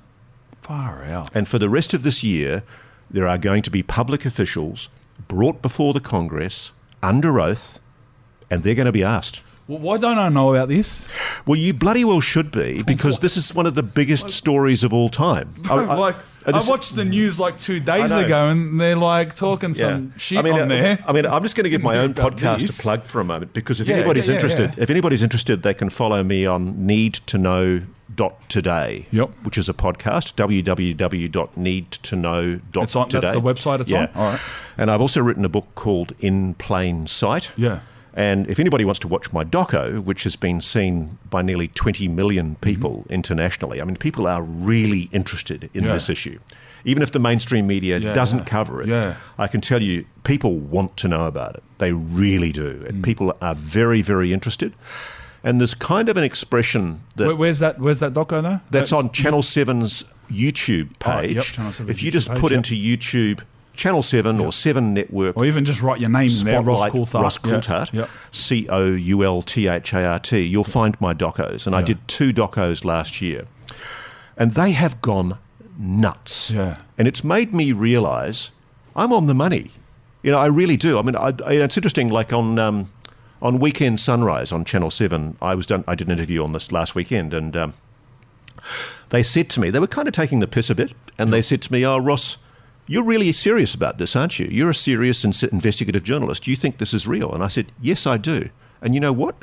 Far out. And for the rest of this year, there are going to be public officials brought before the Congress under oath, and they're going to be asked. Well, why don't I know about this? Well, you bloody well should be, because what? this is one of the biggest what? stories of all time. Bro, I, I, like, I, just, I watched the news like two days ago, and they're like talking yeah. some shit I mean, on uh, there. I mean, I'm just going to give my own podcast this. a plug for a moment, because if yeah, anybody's yeah, yeah, interested, yeah. if anybody's interested, they can follow me on need to know dot today, yep. which is a podcast, w w w dot need to know dot today. It's on, that's the website it's yeah. on? All right. And I've also written a book called In Plain Sight. Yeah. And if anybody wants to watch my doco, which has been seen by nearly twenty million people mm-hmm. internationally, I mean, people are really interested in yeah. this issue. Even if the mainstream media yeah, doesn't yeah. cover it, yeah. I can tell you people want to know about it. They really do. And mm. people are very, very interested. And there's kind of an expression that... Where, where's that Where's that doco, though? That's on Channel seven's YouTube page, oh, yep, if you just page, put yep. into YouTube Channel seven yep. or seven Network. Or even just write your name in there, Ross Coulthart. Ross Coulthart, yep. Yep. C O U L T H A R T. You'll yep. find my docos. And yep. I did two docos last year. And they have gone nuts. Yeah. And it's made me realise I'm on the money. You know, I really do. I mean, I, I, it's interesting, like on um, on Weekend Sunrise on Channel seven, I was done, I did an interview on this last weekend, and um, they said to me, they were kind of taking the piss a bit, and yeah. they said to me, oh, Ross, you're really serious about this, aren't you? You're a serious in- investigative journalist. You think this is real? And I said, yes, I do. And you know what?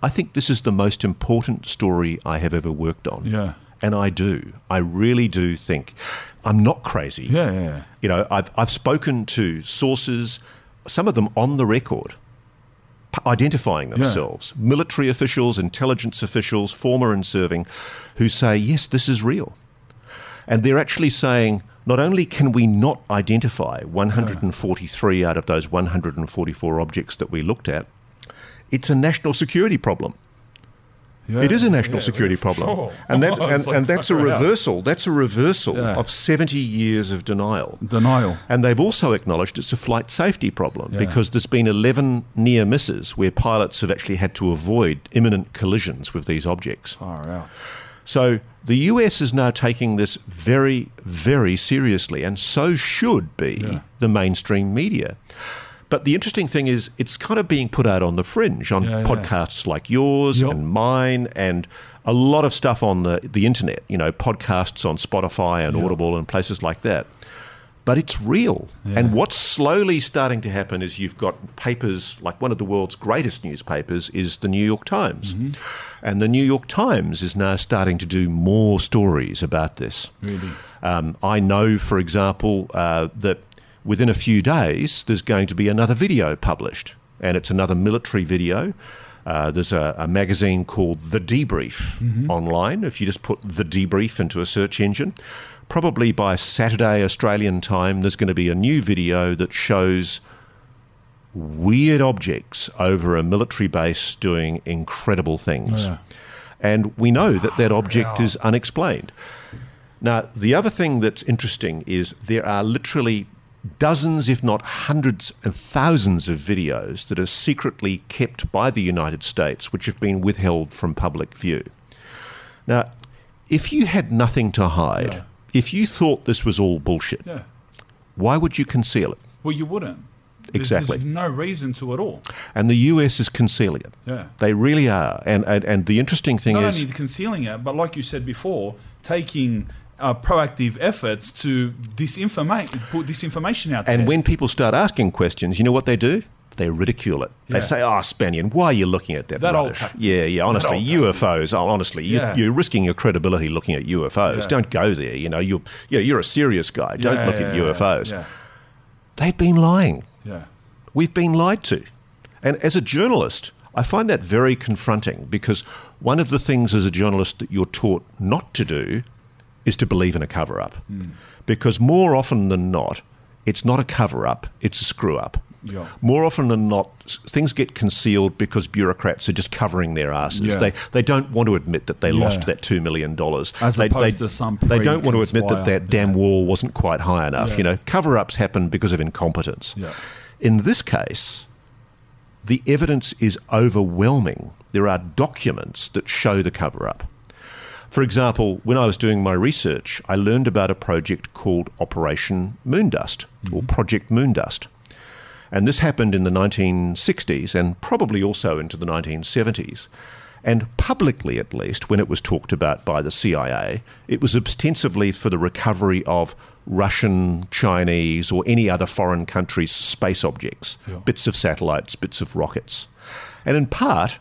I think this is the most important story I have ever worked on. Yeah. And I do. I really do think I'm not crazy. Yeah, yeah, yeah. You know, I've I've spoken to sources, some of them on the record, p- identifying themselves, yeah. military officials, intelligence officials, former and serving, who say, yes, this is real. And they're actually saying, not only can we not identify one hundred forty-three yeah. out of those one hundred forty-four objects that we looked at, it's a national security problem. Yeah, it is a national yeah, security yeah, problem. Sure. And that and, like and that's a reversal. Out. That's a reversal yeah. of seventy years of denial. Denial. And they've also acknowledged it's a flight safety problem yeah. because there's been eleven near misses where pilots have actually had to avoid imminent collisions with these objects. Far out. So the U S is now taking this very, very seriously, and so should be yeah. the mainstream media. But the interesting thing is it's kind of being put out on the fringe on yeah, podcasts yeah. like yours yep. and mine and a lot of stuff on the, the internet, you know, podcasts on Spotify and yep. Audible and places like that. But it's real. Yeah. And what's slowly starting to happen is you've got papers, like one of the world's greatest newspapers is the New York Times. Mm-hmm. And the New York Times is now starting to do more stories about this. Really? Um, I know, for example, uh, that within a few days, there's going to be another video published, and it's another military video. Uh, there's a, a magazine called The Debrief mm-hmm. online. If you just put The Debrief into a search engine, probably by Saturday Australian time, there's going to be a new video that shows weird objects over a military base doing incredible things. Yeah. And we know that that object oh, yeah. is unexplained. Now, the other thing that's interesting is there are literally dozens, if not hundreds and thousands of videos that are secretly kept by the United States, which have been withheld from public view. Now, if you had nothing to hide, yeah. if you thought this was all bullshit, yeah. why would you conceal it? Well, you wouldn't. Exactly. There's no reason to at all. And the U S is concealing it. Yeah. They really are. And and, and the interesting thing not is... Not only concealing it, but like you said before, taking... Uh, proactive efforts to disinformate, put disinformation out there. And when people start asking questions, you know what they do? They ridicule it. Yeah. They say, oh, Spanian, why are you looking at that? That old t- Yeah, yeah, honestly, U F Os. Oh, honestly, yeah. you're, you're risking your credibility looking at U F Os. Yeah. Don't go there. You know, you're, you're, you're a serious guy. Don't yeah, look yeah, at yeah, U F Os. Yeah. They've been lying. Yeah. We've been lied to. And as a journalist, I find that very confronting, because one of the things as a journalist that you're taught not to do is to believe in a cover-up. Mm. Because more often than not, it's not a cover-up, it's a screw-up. Yeah. More often than not, things get concealed because bureaucrats are just covering their asses. Yeah. They they don't want to admit that they yeah. lost that two million dollars. As they, opposed they, to some pre- They don't want to admit that that damn yeah. wall wasn't quite high enough. Yeah. You know, cover-ups happen because of incompetence. Yeah. In this case, the evidence is overwhelming. There are documents that show the cover-up. For example, when I was doing my research, I learned about a project called Operation Moondust, mm-hmm. or Project Moondust. And this happened in the nineteen sixties and probably also into the nineteen seventies. And publicly, at least, when it was talked about by the C I A, it was ostensibly for the recovery of Russian, Chinese, or any other foreign country's space objects, yeah. bits of satellites, bits of rockets. And in part,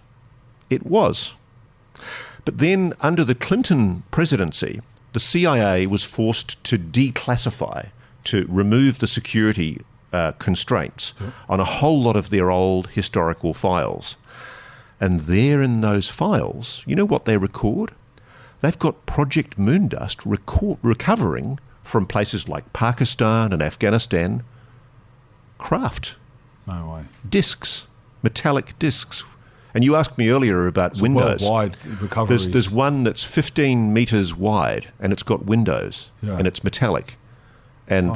it was. But then, under the Clinton presidency, the C I A was forced to declassify, to remove the security uh, constraints yeah. on a whole lot of their old historical files. And there in those files, you know what they record? They've got Project Moondust reco- recovering from places like Pakistan and Afghanistan craft. No way. Discs, metallic discs. And you asked me earlier about it's windows. Worldwide recoveries. There's, there's one that's fifteen meters wide, and it's got windows, yeah. and it's metallic. And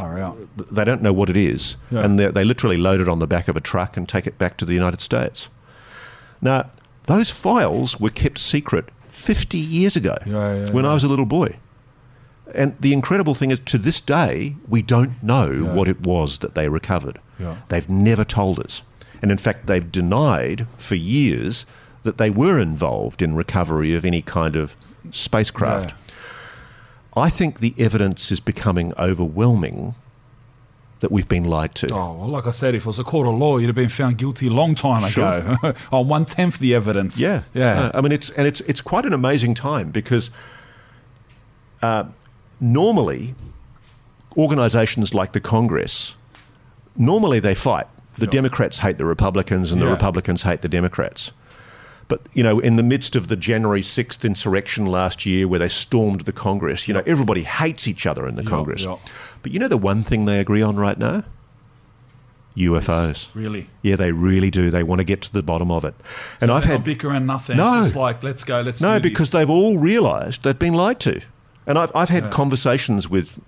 they don't know what it is. Yeah. And they literally load it on the back of a truck and take it back to the United States. Now, those files were kept secret fifty years ago yeah, yeah, when yeah. I was a little boy. And the incredible thing is, to this day, we don't know yeah. what it was that they recovered. Yeah. They've never told us. And in fact, they've denied for years that they were involved in recovery of any kind of spacecraft. Yeah. I think the evidence is becoming overwhelming that we've been lied to. Oh, well, like I said, if it was a court of law, you'd have been found guilty a long time sure. ago on one-tenth the evidence. Yeah. yeah. Uh, I mean, it's and it's, it's quite an amazing time because uh, normally organisations like the Congress, normally they fight. The yeah. Democrats hate the Republicans and the yeah. Republicans hate the Democrats. But, you know, in the midst of the January sixth insurrection last year where they stormed the Congress, you know, everybody hates each other in the yep, Congress. Yep. But you know the one thing they agree on right now? U F Os. Yes, really? Yeah, they really do. They want to get to the bottom of it. And so I've had... bicker and nothing. No. It's just like, let's go, let's No, because they've all realised they've been lied to. And I've, I've had yeah. conversations with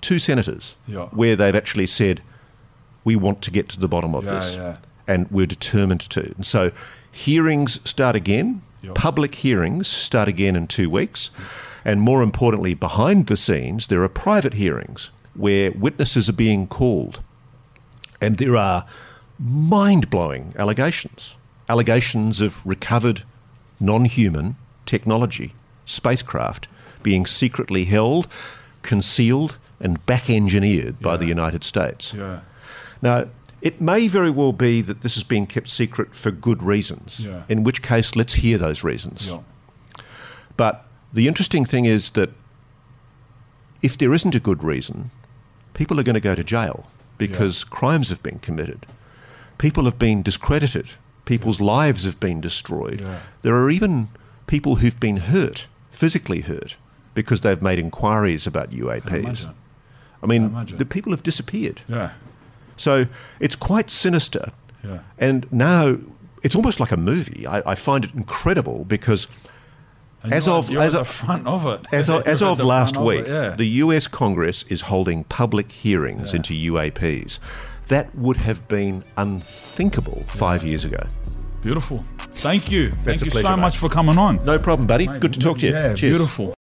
two senators yep. where they've actually said, we want to get to the bottom of yeah, this. Yeah. And we're determined to. And so... hearings start again, yep. public hearings start again in two weeks. And more importantly, behind the scenes, there are private hearings where witnesses are being called. And there are mind-blowing allegations, allegations of recovered non-human technology, spacecraft, being secretly held, concealed, and back-engineered yeah. by the United States. Yeah. Now... it may very well be that this is being kept secret for good reasons, yeah. in which case let's hear those reasons. Yeah. But the interesting thing is that if there isn't a good reason, people are going to go to jail because yeah. crimes have been committed. People have been discredited. People's yeah. lives have been destroyed. Yeah. There are even people who've been hurt, physically hurt, because they've made inquiries about U A Ps. I, I mean, I the people have disappeared. Yeah. So it's quite sinister. Yeah. And now it's almost like a movie. I, I find it incredible because and as of as at the front of it, as of, as of last week, of it, yeah. the U S Congress is holding public hearings yeah. into U A Ps. That would have been unthinkable yeah. five years ago. Beautiful. Thank you. Thank you pleasure, so mate. much for coming on. No problem, buddy. Mate, Good to talk to you. Yeah, Cheers. Beautiful.